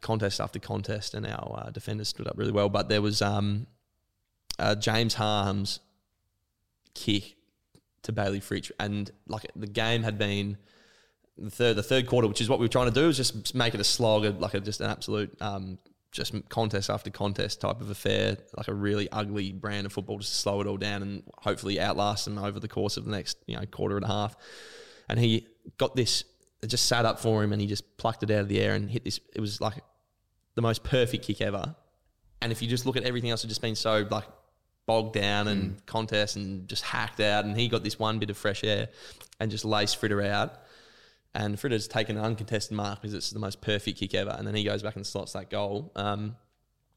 contest after contest, and our defenders stood up really well. But there was James Harm's kick to Bailey Fritsch, and like the game had been the third quarter, which is what we were trying to do, is just make it a slog, like just an absolute just contest after contest type of affair, like a really ugly brand of football, just to slow it all down and hopefully outlast them over the course of the next quarter and a half. And he got this, it just sat up for him, and he just plucked it out of the air and hit this. It was like the most perfect kick ever. And if you just look at everything else, it's just been so like bogged down and contest and just hacked out. And he got this one bit of fresh air and just laced Fritter out. And Fritter's taken an uncontested mark because it's the most perfect kick ever. And then he goes back and slots that goal. And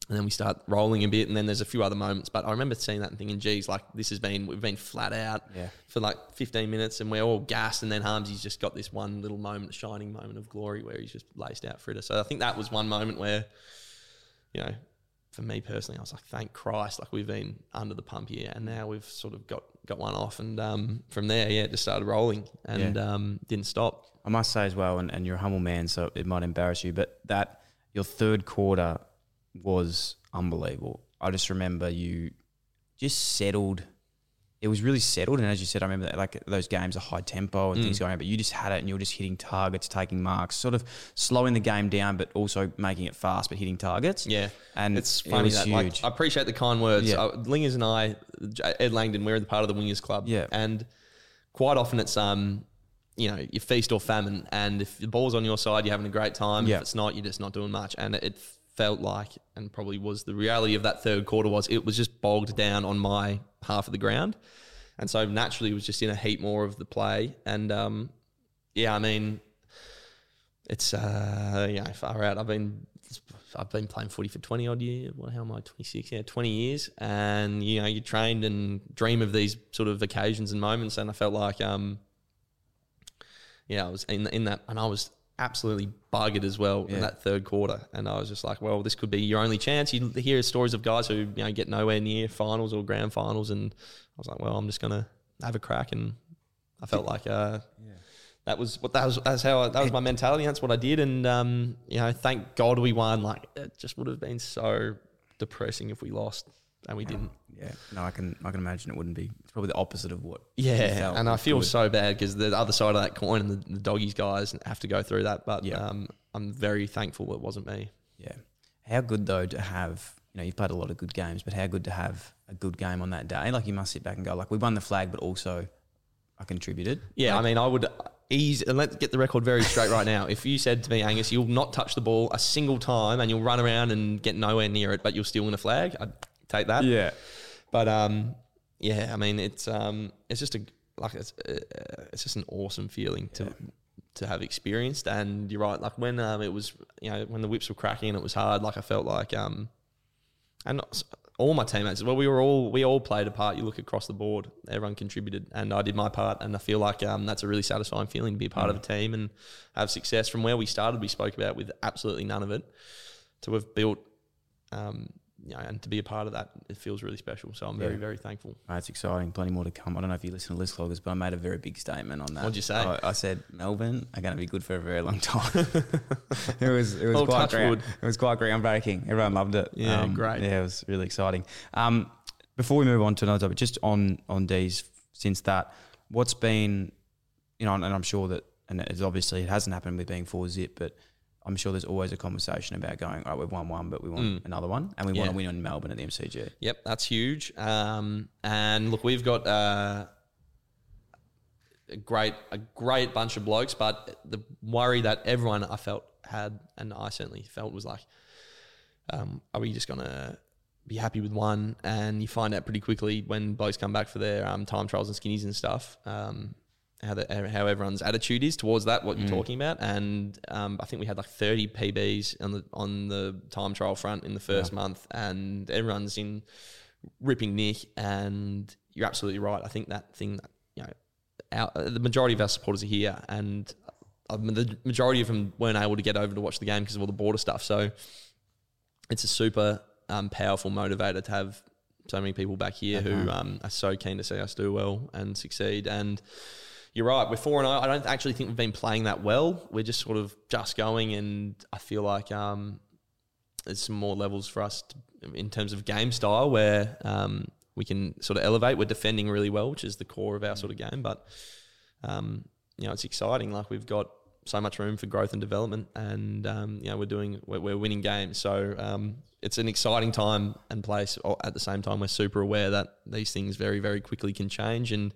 then we start rolling a bit. And then there's a few other moments. But I remember seeing that and thinking, geez, like this has been, we've been flat out for like 15 minutes and we're all gassed. And then Harmsy's just got this one little moment, shining moment of glory where he's just laced out Fritter. So I think that was one moment where, for me personally, I was like, thank Christ, like we've been under the pump here and now we've sort of got one off. And from there, it just started rolling and didn't stop. I must say as well, and you're a humble man, so it might embarrass you, but that your third quarter was unbelievable. I just remember you just settled. It was really settled. And as you said, I remember that, like those games are high tempo and things going on, but you just had it and you were just hitting targets, taking marks, sort of slowing the game down, but also making it fast, but hitting targets. Yeah. And it's funny that, huge. Like, I appreciate the kind words. Yeah. Lingers and I, Ed Langdon, we're the part of the Wingers Club. Yeah. And quite often it's, you feast or famine. And if the ball's on your side, you're having a great time. Yeah. If it's not, you're just not doing much. And it felt like, and probably was the reality of that third quarter, was it was just bogged down on my half of the ground. And so naturally it was just in a heap more of the play. And I mean, it's far out. I've been playing footy for 20 odd years. How am I, 26? Yeah, 20 years. And you trained and dream of these sort of occasions and moments. And I felt like I was in that, and I was absolutely buggered as well in that third quarter. And I was just like, well, this could be your only chance. You hear stories of guys who get nowhere near finals or grand finals, and I was like, well, I'm just gonna have a crack. And I felt like that was my mentality. That's what I did. And thank God we won. Like, it just would have been so depressing if we lost. And we didn't. Yeah. No, I can imagine it wouldn't be. It's probably the opposite of what. Yeah. And I feel so bad because the other side of that coin and the doggies guys have to go through that. But I'm very thankful it wasn't me. Yeah. How good though to have, you've played a lot of good games, but how good to have a good game on that day. Like, you must sit back and go, like, we won the flag, but also I contributed. Yeah. Like, I mean, I would and let's get the record very straight right now. If you said to me, Angus, you'll not touch the ball a single time and you'll run around and get nowhere near it, but you'll still win a flag, I'd take that. Yeah. But I mean, it's just it's just an awesome feeling to have experienced. And you're right, like when it was, when the whips were cracking and it was hard, like I felt like and all my teammates, well, we all played a part. You look across the board, everyone contributed, and I did my part. And I feel like that's a really satisfying feeling to be a part of a team and have success from where we started. We spoke about with absolutely none of it to have built. And to be a part of that, it feels really special. So I'm very, very thankful. Right, it's exciting. Plenty more to come. I don't know if you listen to List Loggers, but I made a very big statement on that. What'd you say? I said Melbourne are going to be good for a very long time. it was quite ground. It was quite groundbreaking. Everyone loved it. Yeah, great. Yeah, it was really exciting. Before we move on to another topic, just on D's since that, what's been, and I'm sure that, and it's obviously it hasn't happened with being 4-zip, but I'm sure there's always a conversation about going, all right, we've won one, but we want another one, and we want to win in Melbourne at the MCG. Yep, that's huge. And look, we've got a great bunch of blokes, but the worry that everyone I felt had, and I certainly felt, was like, are we just going to be happy with one? And you find out pretty quickly when blokes come back for their time trials and skinnies and stuff, how everyone's attitude is towards that, what you're talking about. And I think we had like 30 PBs on the time trial front in the first month, and everyone's in ripping nick. And you're absolutely right. I think that thing, the majority of our supporters are here, and the majority of them weren't able to get over to watch the game because of all the border stuff. So it's a super powerful motivator to have so many people back here who are so keen to see us do well and succeed. And you're right, we're 4-0. I don't actually think we've been playing that well. We're just sort of just going, and I feel like there's some more levels for us in terms of game style where we can sort of elevate. We're defending really well, which is the core of our sort of game. But, it's exciting. Like, we've got so much room for growth and development, and you know, we're winning games, so it's an exciting time and place. At the same time, we're super aware that these things very, very quickly can change, and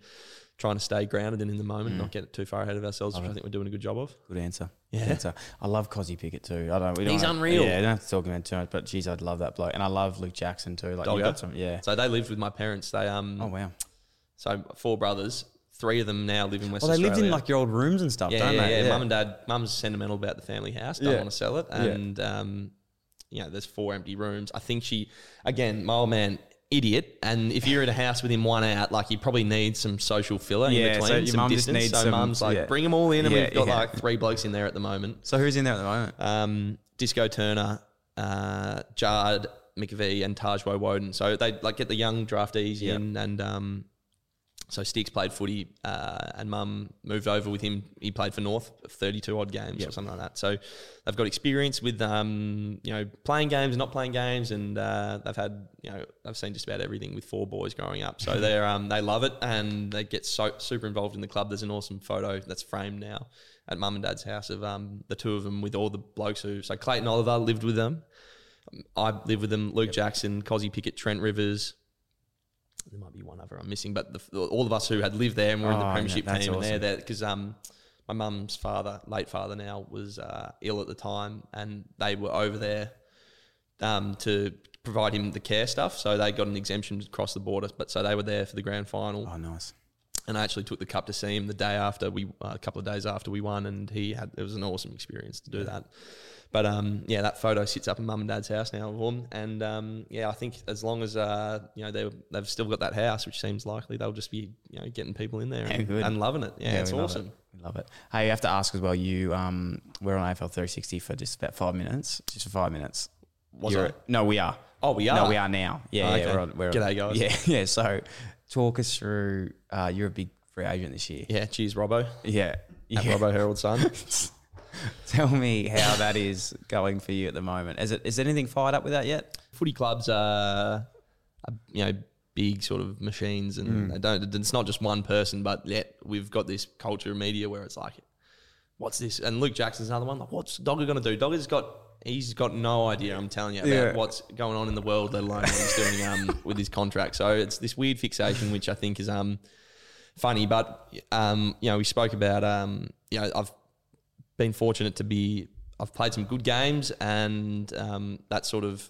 trying to stay grounded and in the moment, not get too far ahead of ourselves, which I think we're doing a good job of. Good answer. Yeah. Good answer. I love Cozzy Pickett too. He's unreal. Yeah, I don't have to talk about him too much, but geez, I'd love that bloke. And I love Luke Jackson too. Like, you got some, yeah. So they lived with my parents. They oh, wow. So 4 brothers, 3 of them now live in West Australia. Well, they lived in like your old rooms and stuff, don't they? Yeah, Mum and Dad, Mum's sentimental about the family house, don't want to sell it. And, you know, there's 4 empty rooms. I think she, again, my old man... idiot, and if you're in a house with him one out, like, you probably need some social filler in between, so your some mum distance. Just needs so mum's like, bring them all in, and we've got like 3 blokes in there at the moment. So who's in there at the moment? Disco Turner, Jard McVie, and Tajwo Woden. So they like get the young draftees in, and so Sticks played footy, and Mum moved over with him. He played for North 32 odd games or something like that. So they've got experience with you know, playing games, not playing games, and they've had, you know, I've seen just about everything with 4 boys growing up. So they're they love it, and they get so super involved in the club. There's an awesome photo that's framed now at Mum and Dad's house of the 2 of them with all the blokes who. So Clayton Oliver lived with them. I lived with them. Luke Jackson, Cozzy Pickett, Trent Rivers. There might be one other I'm missing, but all of us who had lived there and were in the premiership team and there, because my mum's father, late father now, was ill at the time, and they were over there to provide him the care stuff. So they got an exemption to cross the border, but so they were there for the grand final. Oh, nice. And I actually took the cup to see him the day after we, a couple of days after we won, and it was an awesome experience to do that. But yeah, that photo sits up in Mum and Dad's house now of them, and yeah, I think as long as you know, they've still got that house, which seems likely, they'll just be, you know, getting people in there and loving it. Yeah, it's awesome. We love it. Hey, you have to ask as well. You we're on AFL 360 for just about 5 minutes. Just for 5 minutes. Was it? No, we are. Oh, we are. No, we are now. Yeah, okay. We're on. G'day, guys. Yeah. So, talk us through. You're a big free agent this year. Yeah. Cheers, Robbo. Yeah. Robbo Herald Sun. Tell me how that is going for you at the moment. Is anything fired up with that yet? Footy clubs are you know, big sort of machines, and they don't. It's not just one person, but yet we've got this culture of media where it's like, what's this? And Luke Jackson's another one. Like, what's Dogger going to do? Dogger's got. He's got no idea, I'm telling you, about what's going on in the world, let alone what he's doing with his contract. So it's this weird fixation, which I think is funny. But you know, we spoke about you know, I've been fortunate to be, I've played some good games, and that sort of,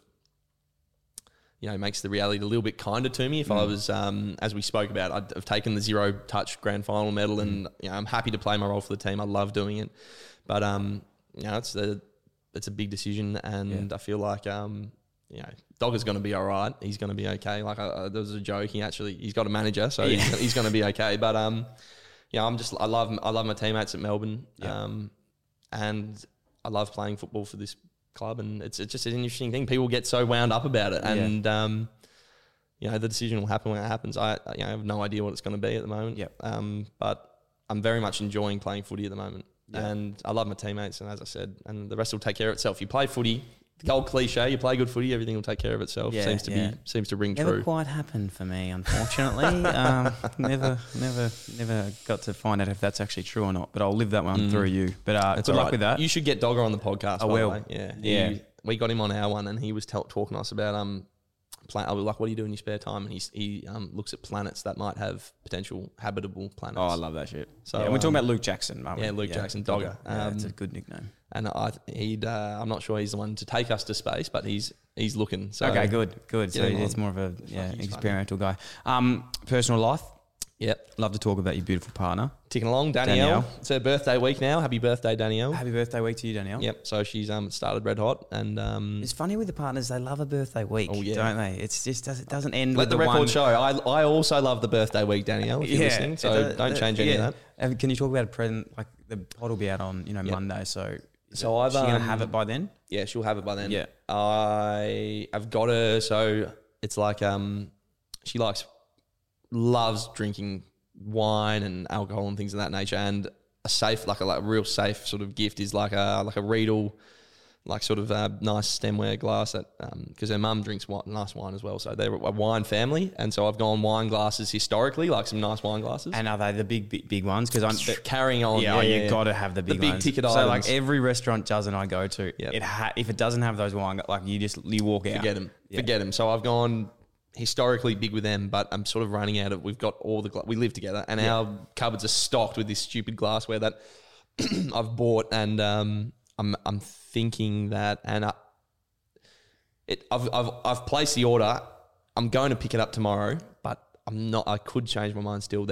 you know, makes the reality a little bit kinder to me. If I was, as we spoke about, I'd have taken the 0-touch grand final medal, and you know, I'm happy to play my role for the team. I love doing it, but you know, it's a big decision, and I feel like you know, Dogger's going to be all right. He's going to be okay. Like there was a joke. He's got a manager, so he's going to be okay. But you know, I love my teammates at Melbourne, and I love playing football for this club, and it's just an interesting thing. People get so wound up about it, and you know, the decision will happen when it happens. I have no idea what it's going to be at the moment. But I'm very much enjoying playing footy at the moment. Yeah. And I love my teammates, and as I said, and the rest will take care of itself. You play footy, the old cliche, you play good footy, everything will take care of itself. Seems to ring true. Never quite happened for me, unfortunately. Never got to find out if that's actually true or not. But I'll live that one through you. But good luck with that. You should get Dogger on the podcast. I will. By the way. Yeah. We got him on our one, and he was talking to us about I was like, what do you do in your spare time? And he looks at planets that might have potential habitable planets. Oh, I love that shit. So we're talking about Luke Jackson, aren't we? Yeah, Luke Jackson, Dogger. That's a good nickname. And I'm not sure he's the one to take us to space, but he's looking. So okay, good. So he's more of a experimental guy. Personal life. Yep. Love to talk about your beautiful partner. Ticking along, Danielle. It's her birthday week now. Happy birthday, Danielle. Happy birthday week to you, Danielle. Yep. So she's started red hot, and it's funny with the partners, they love a birthday week, don't they? It's just doesn't end with the one. Let the record show. I also love the birthday week, Danielle, if you're listening. So don't change any of that. Can you talk about a present, like the pod will be out on, you know, Monday, so is she going to have it by then? Yeah, she'll have it by then. Yeah. I've got her, so it's like she loves drinking wine and alcohol and things of that nature, and a real safe sort of gift is like a Riedel like sort of nice stemware glass that because her mum drinks nice wine as well. So they're a wine family, and so I've gone wine glasses historically, like some nice wine glasses. And are they the big ones? Because I'm carrying on. Yeah, yeah, you got to have the big ones. Ticket items. So like every restaurant does, and I go to if it doesn't have those wine, like you walk out. Forget them. So I've gone historically big with them, but I'm sort of running out of. We've got all the we live together, and our cupboards are stocked with this stupid glassware that I've bought, and I'm thinking that, and I've placed the order. I'm going to pick it up tomorrow, but I'm not. I could change my mind still.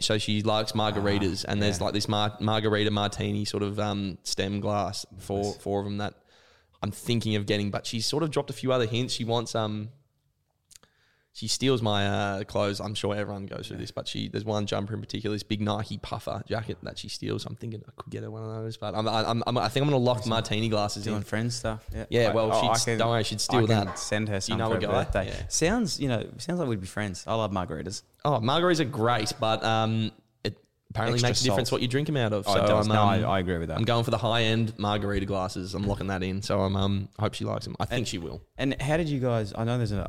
So she likes margaritas, and there's like this margarita martini sort of stem glass four of them that I'm thinking of getting. But she's sort of dropped a few other hints. She wants she steals my clothes. I'm sure everyone goes through this, but there's one jumper in particular, this big Nike puffer jacket that she steals. I'm thinking I could get her one of those, but I think I'm going to lock martini glasses in. Doing friends stuff. Yeah, yeah, well, don't worry, she'd steal that. Send her some for her birthday. Yeah. Sounds like we'd be friends. I love margaritas. Oh, margaritas are great, but it apparently extra makes a difference what you drink them out of. So I agree with that. I'm going for the high-end margarita glasses. I'm locking that in, so I hope she likes them. I think she will. And how did you guys – I know there's a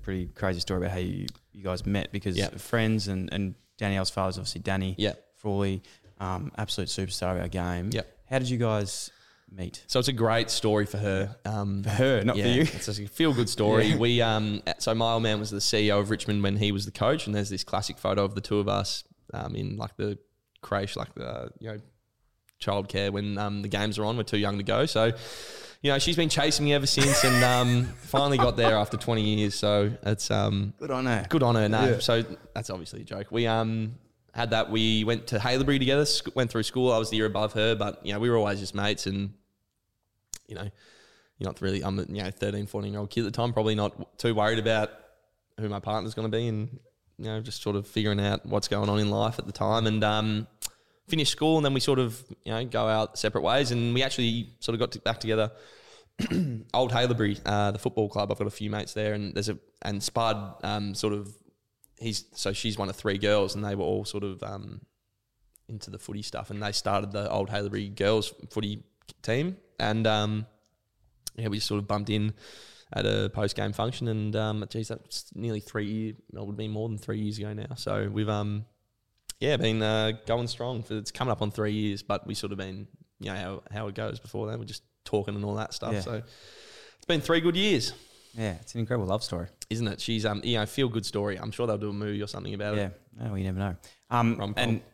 pretty crazy story about how you guys met because friends and Danielle's father's obviously Danny Frawley, absolute superstar of our game. Yep. How did you guys meet? So it's a great story for her. For her, not for you. It's a feel-good story. Yeah. We so my old man was the CEO of Richmond when he was the coach, and there's this classic photo of the two of us in like the creche, like the childcare when the games are on. We're too young to go, so she's been chasing me ever since, and finally got there after 20 years. So it's good on her. Good on her. No, so that's obviously a joke. We had that. We went to Haileybury together. Went through school. I was the year above her, but we were always just mates. And you're not really. I'm 13, 14-year-old kid at the time. Probably not too worried about who my partner's going to be, and just sort of figuring out what's going on in life at the time. And finished school, and then we sort of go out separate ways, and we actually sort of got back together. Old Haileybury, the football club. I've got a few mates there, and Spud sort of. She's one of three girls, and they were all sort of into the footy stuff, and they started the old Haileybury girls footy team, and we just sort of bumped in at a post game function, and that's nearly 3 years. It would be more than 3 years ago now. So we've been going strong. It's coming up on 3 years, but we sort of been how it goes before then. We're just talking and all that stuff. Yeah. So it's been 3 good years. Yeah, it's an incredible love story, isn't it? She's feel good story. I'm sure they'll do a movie or something about it. Yeah, no, we never know.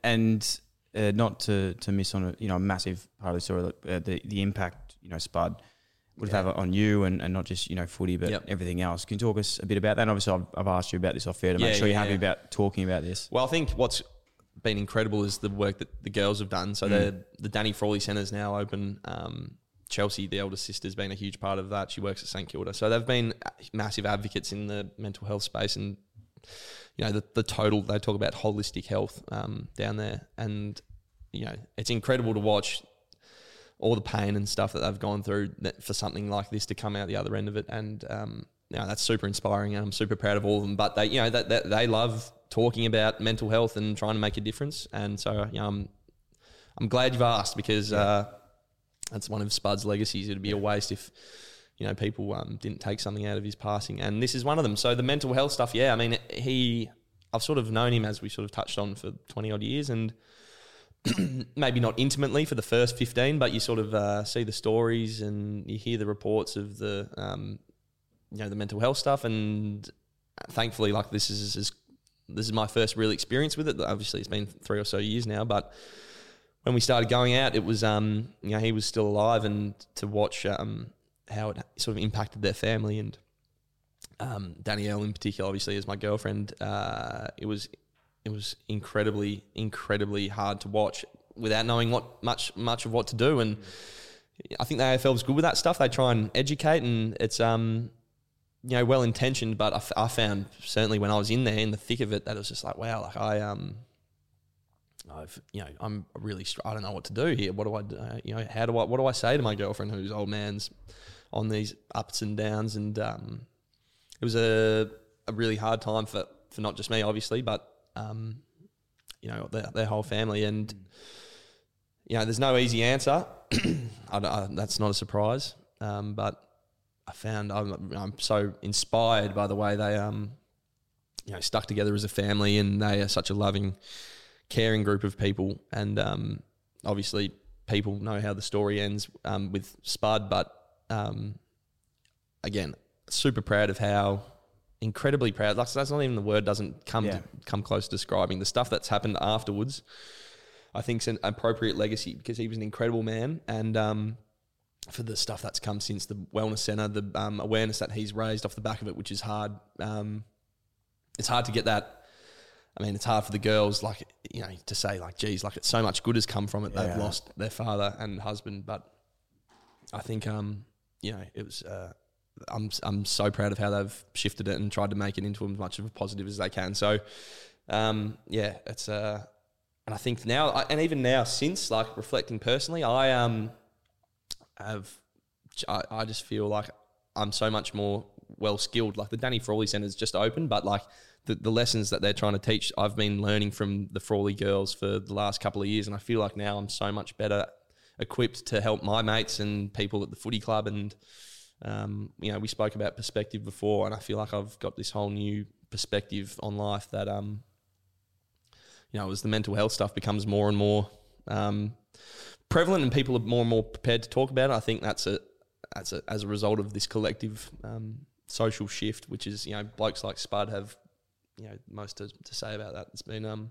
And not to miss on a massive part of the story, the impact Spud would have on you, and not just footy, but everything else. Can you talk us a bit about that? And obviously, I've asked you about this off air to make sure you're happy about talking about this. Well, I think what's been incredible is the work that the girls have done. So the Danny Frawley Centre's now open. Chelsea, the eldest sister, has been a huge part of that. She works at St Kilda. So they've been massive advocates in the mental health space, and, the total, they talk about holistic health down there. And, it's incredible to watch all the pain and stuff that they've gone through for something like this to come out the other end of it. And, that's super inspiring, and I'm super proud of all of them. But they, they love talking about mental health and trying to make a difference. And so, I'm glad you've asked because... That's one of Spud's legacies. It'd be a waste if, people didn't take something out of his passing. And this is one of them. So the mental health stuff, I've sort of known him, as we sort of touched on, for 20-odd years, and maybe not intimately for the first 15, but you sort of see the stories and you hear the reports of the, the mental health stuff. And thankfully, like, this is my first real experience with it. Obviously, it's been 3 or so years now, but... when we started going out, it was, he was still alive, and to watch how it sort of impacted their family, and Danielle in particular, obviously, as my girlfriend, it was incredibly, incredibly hard to watch without knowing much of what to do. And I think the AFL is good with that stuff. They try and educate, and it's, well-intentioned, but I found certainly when I was in there in the thick of it that it was just like, wow, like I'm really. I don't know what to do here. What do I do? What do I say to my girlfriend, whose old man's on these ups and downs? And it was a really hard time for not just me, obviously, but their whole family. And there's no easy answer. That's not a surprise. But I found I'm so inspired by the way they stuck together as a family, and they are such a loving, caring group of people. And obviously people know how the story ends with Spud, but again, super proud of how incredibly proud. That's not even the word. Doesn't come to come close to describing the stuff that's happened afterwards. I think it's an appropriate legacy because he was an incredible man, and for the stuff that's come since, the wellness centre, the awareness that he's raised off the back of it, which is hard. It's hard to get that. I mean, it's hard for the girls, to say, it's so much good has come from it. Yeah. They've lost their father and husband, but I think, it was. I'm so proud of how they've shifted it and tried to make it into as much of a positive as they can. So, it's. And I think now, and even now, since reflecting personally, I just feel like I'm so much more well skilled. The Danny Frawley Centre's just open, but the lessons that they're trying to teach, I've been learning from the Frawley girls for the last couple of years, and I feel like now I'm so much better equipped to help my mates and people at the footy club. And we spoke about perspective before, and I feel like I've got this whole new perspective on life that as the mental health stuff becomes more and more prevalent and people are more and more prepared to talk about it, I think that's as a result of this collective social shift, which is, blokes like Spud have, most to say about that. It's been,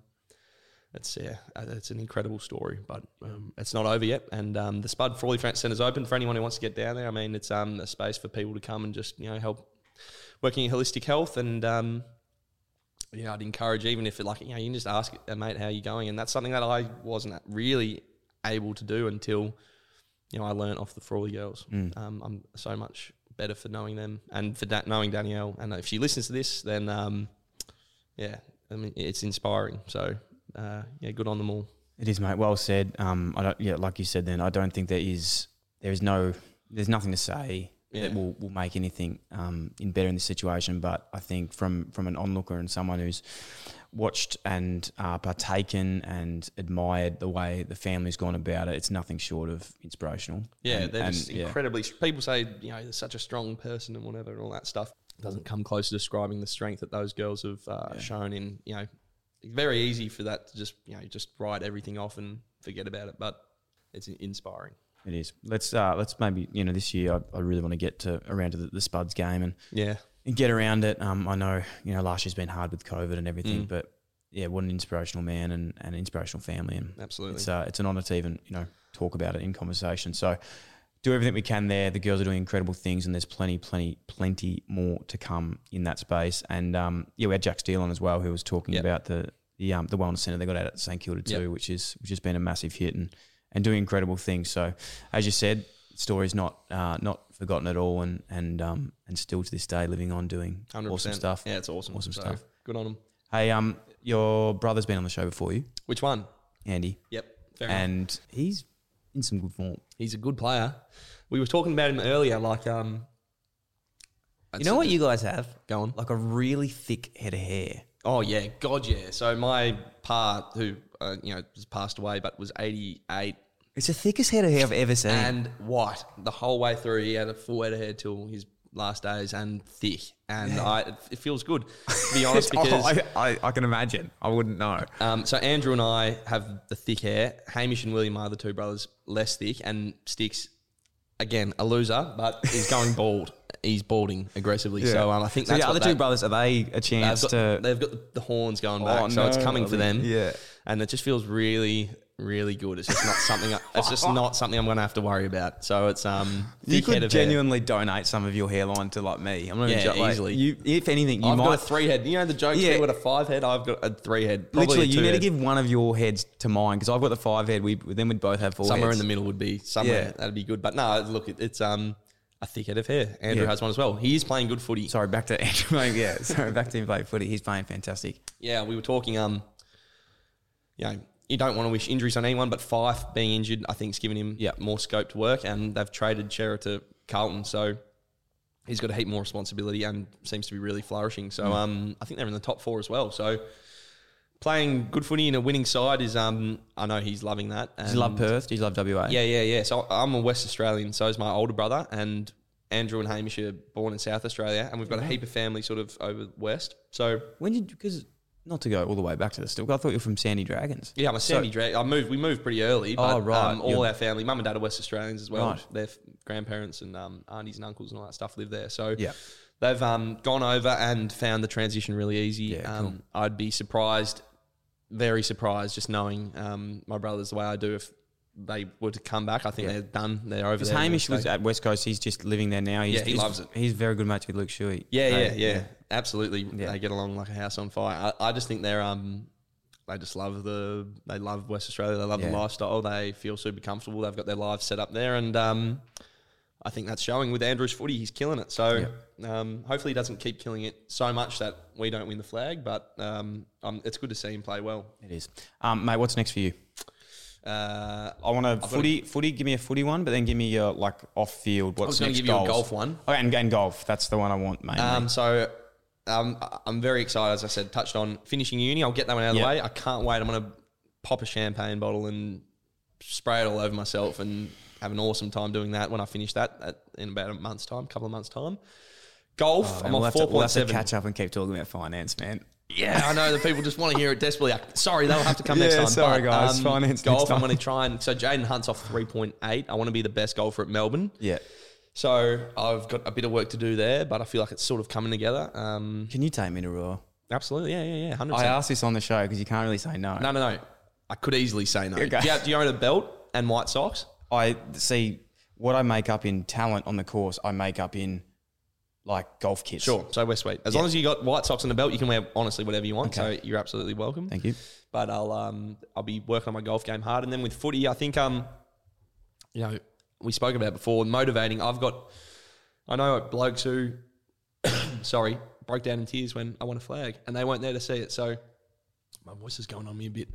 it's an incredible story, but it's not over yet. And the Spud Frawley Centre is open for anyone who wants to get down there. I mean, it's a space for people to come and just, help working in holistic health and, I'd encourage, even if you can just ask a mate, how are you going? And that's something that I wasn't really able to do until, I learnt off the Frawley girls. I'm so much better for knowing them and for knowing Danielle. And if she listens to this, then, it's inspiring. So, good on them all. It is, mate. Well said. Like you said then, I don't think there's nothing to say that will make anything better in this situation. But I think from an onlooker and someone who's watched and partaken and admired the way the family's gone about it, it's nothing short of inspirational. Yeah, they're just incredibly... People say, they're such a strong person and whatever and all that stuff. It doesn't come close to describing the strength that those girls have shown in, very easy for that to just write everything off and forget about it. But it's inspiring. It is. Let's maybe, this year I really want to get to around to the Spuds game and get around it. I know, last year's been hard with COVID and everything, but yeah, what an inspirational man and an inspirational family. And absolutely. It's an honour to even, talk about it in conversation. So do everything we can there. The girls are doing incredible things and there's plenty more to come in that space. And we had Jack Steele on as well, who was talking about the wellness centre they got out at St Kilda too, which has been a massive hit and doing incredible things. So, as you said, the story's not forgotten at all, and still to this day living on, doing 100%. Awesome stuff. Yeah, it's awesome. Awesome stuff. Good on them. Hey, your brother's been on the show before you. Which one? Andy. Yep. Fair enough. He's in some good form. He's a good player. We were talking about him earlier. You know what you guys have? Go on. Like a really thick head of hair. Oh yeah, God yeah. So my pa, who has passed away, but was 88. It's the thickest head of hair I've ever seen. And white. The whole way through, he had a full head of hair till his last days and thick. And it feels good, to be honest, because... I can imagine. I wouldn't know. So Andrew and I have the thick hair. Hamish and William are the two brothers, less thick. And Sticks, again, a loser, but he's going bald. He's balding aggressively. Yeah. So I think that's the other two brothers, are they a chance to... They've got the horns going back, so it's coming for them. Yeah. And it just feels really... really good. It's just not something. It's just not something I'm going to have to worry about. So it's You could genuinely donate some of your hairline to me. I'm not even easily. You, if anything, you I've might got a 3 head. You know the joke. Yeah, with a 5 head. I've got a 3 head. Literally, you need to give one of your heads to mine because I've got the 5 head. Then we'd both have 4. Somewhere heads. In the middle would be somewhere that'd be good. But no, look, it's a thick head of hair. Andrew has one as well. He is playing good footy. Sorry, back to Andrew. Back to him playing footy. He's playing fantastic. Yeah, we were talking. You don't want to wish injuries on anyone, but Fife being injured, I think, has given him more scope to work, and they've traded Chera to Carlton, so he's got a heap more responsibility and seems to be really flourishing. So I think they're in the top 4 as well. So playing good footy in a winning side is, I know he's loving that. And he's loved Perth. He's loved WA. Yeah. So I'm a West Australian. So is my older brother, and Andrew and Hamish are born in South Australia, and we've got a heap of family sort of over west. So when did, because not to go all the way back to the Stilk, I thought you were from Sandy Dragons. Yeah, I'm a Sandy Dragon. We moved pretty early. But, all our family, mum and dad are West Australians as well. Right. Their grandparents and aunties and uncles and all that stuff live there. So they've gone over and found the transition really easy. Yeah, cool. I'd be surprised, very surprised, just knowing my brothers the way I do, if they were to come back. I think they're done. They're over there. Hamish was at West Coast. He's just living there now. He loves it. He's very good mates with Luke Shuey. Yeah. Absolutely. Yeah. They get along like a house on fire. I just think they're they just love they love West Australia. They love the lifestyle. They feel super comfortable. They've got their lives set up there, and I think that's showing with Andrew's footy. He's killing it. So hopefully he doesn't keep killing it so much that we don't win the flag, but it's good to see him play well. It is. Mate, what's next for you? I want a footy. Give me a footy one, but then give me your off field. What's next? I was going to give you a golf one. Okay, and golf. That's the one I want, mate. So I'm very excited. As I said, touched on finishing uni. I'll get that one out of the way. I can't wait. I'm going to pop a champagne bottle and spray it all over myself and have an awesome time doing that when I finish that in about a couple of months' time. Golf. I'm on 4.7. We'll have to catch up and keep talking about finance, man. Yeah, I know that people just want to hear it desperately. Sorry, they'll have to come next time. Sorry, but, guys. Finance golf, next time. I'm going to try and... So, Jaden Hunt's off 3.8. I want to be the best golfer at Melbourne. Yeah. So, I've got a bit of work to do there, but I feel like it's sort of coming together. Can you take me to Royal? Absolutely. Yeah. 100%. I asked this on the show because you can't really say no. No. I could easily say no. Okay. Do you own a belt and white socks? I see what I make up in talent on the course, I make up in... golf kits. Sure. So we're sweet. As long as you got white socks and a belt, you can wear honestly whatever you want. Okay. So you're absolutely welcome. Thank you. But I'll be working on my golf game hard. And then with footy, I think, we spoke about it before, motivating. I know blokes who, broke down in tears when I won a flag and they weren't there to see it. So my voice is going on me a bit.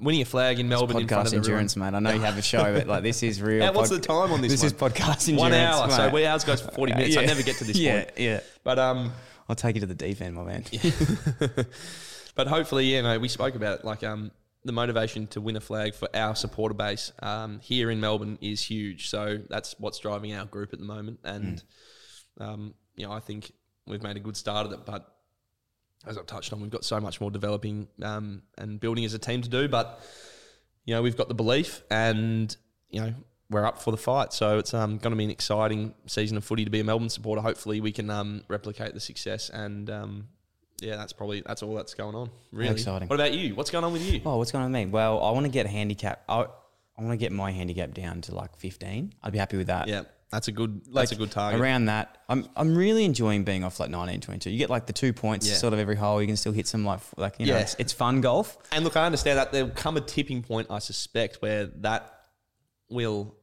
Winning a flag in Melbourne in front of everyone. Podcast endurance, mate. I know you have a show, but this is real. Now, what's the time on this? This is podcast endurance. 1 hour, mate. So ours goes for 40 minutes. I never get to this point. Yeah. But I'll take you to the deep end, my man. But hopefully, we spoke about it. The motivation to win a flag for our supporter base here in Melbourne is huge. So that's what's driving our group at the moment. And I think we've made a good start of it, but. As I've touched on, we've got so much more developing and building as a team to do. But, we've got the belief and, we're up for the fight. So it's going to be an exciting season of footy to be a Melbourne supporter. Hopefully we can replicate the success. And, that's all that's going on, really. How exciting. What about you? What's going on with you? Oh, what's going on with me? Well, I want to get I want to get my handicap down to 15. I'd be happy with that. Yeah. That's a good target. Around that, I'm really enjoying being off 19, 22. You get the 2 points sort of every hole. You can still hit some it's fun golf. And look, I understand that there'll come a tipping point, I suspect, where that will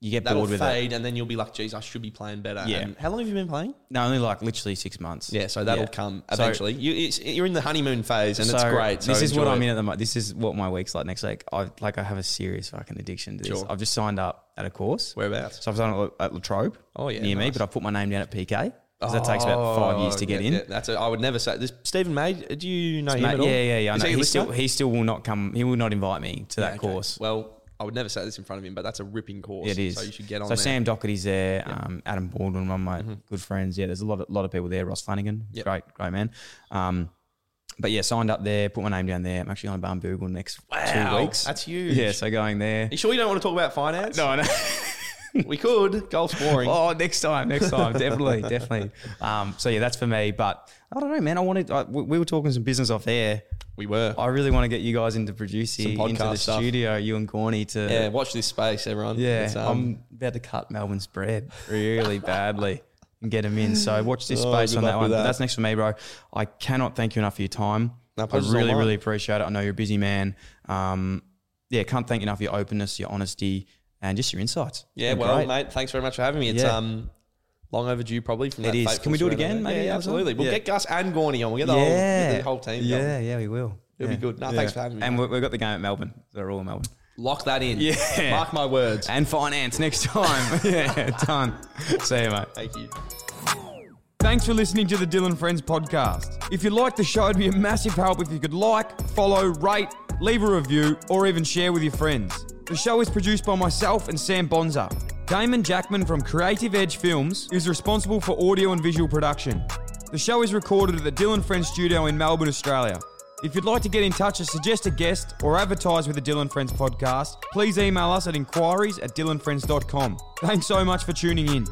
you get bored with fade, and then you'll be like, geez, I should be playing better. Yeah. And how long have you been playing? No, only literally 6 months. Yeah, so that'll come eventually. So, you're in the honeymoon phase, and it's great. This is what I'm in at the moment. This is what my week's like next week. I have a serious fucking addiction to this. Sure. I've just signed up at a course. Whereabouts? So I've done it at Latrobe near me, but I've put my name down at PK. Because that takes about 5 years to get in. Yeah, I would never say this. Stephen May, do you know him at all? Yeah. I know. He still will not come. He will not invite me to that course. Well, I would never say this in front of him, but that's a ripping course. It is. So you should get on there. So Sam Doherty's there, Adam Baldwin, one of my good friends. Yeah, there's a lot of people there. Ross Flanagan, great man. But yeah, signed up there, put my name down there. I'm actually on Barnboogle next 2 weeks. That's huge. Yeah, so going there. You sure you don't want to talk about finance? No, I know. We could. Golf's boring. Oh, next time. Definitely. So yeah, that's for me. But I don't know, man. We were talking some business off air. We were. I really want to get you guys into producing, into the studio, you and Gorney to... Yeah, watch this space, everyone. Yeah, I'm about to cut Melbourne's bread really badly and get them in. So watch this space on that one. That's next for me, bro. I cannot thank you enough for your time. I really, really appreciate it. I know you're a busy man. Can't thank you enough for your openness, your honesty, and just your insights. Yeah, mate, thanks very much for having me. It's... long overdue probably from that. It is. Can we do it again? Maybe? Yeah, absolutely. We'll get Gus and Gorney on. We'll get the whole team going. Yeah, we will. It'll be good. No, thanks for having me. And we've got the game at Melbourne. They're all Melbourne. Lock that in. Yeah. Mark my words. And finance next time. Done. See you, mate. Thank you. Thanks for listening to the Dylan Friends podcast. If you like the show, it'd be a massive help if you could like, follow, rate, leave a review, or even share with your friends. The show is produced by myself and Sam Bonza. Damon Jackman from Creative Edge Films is responsible for audio and visual production. The show is recorded at the Dylan Friends studio in Melbourne, Australia. If you'd like to get in touch or suggest a guest or advertise with the Dylan Friends podcast, please email us at inquiries@dylanfriends.com. Thanks so much for tuning in.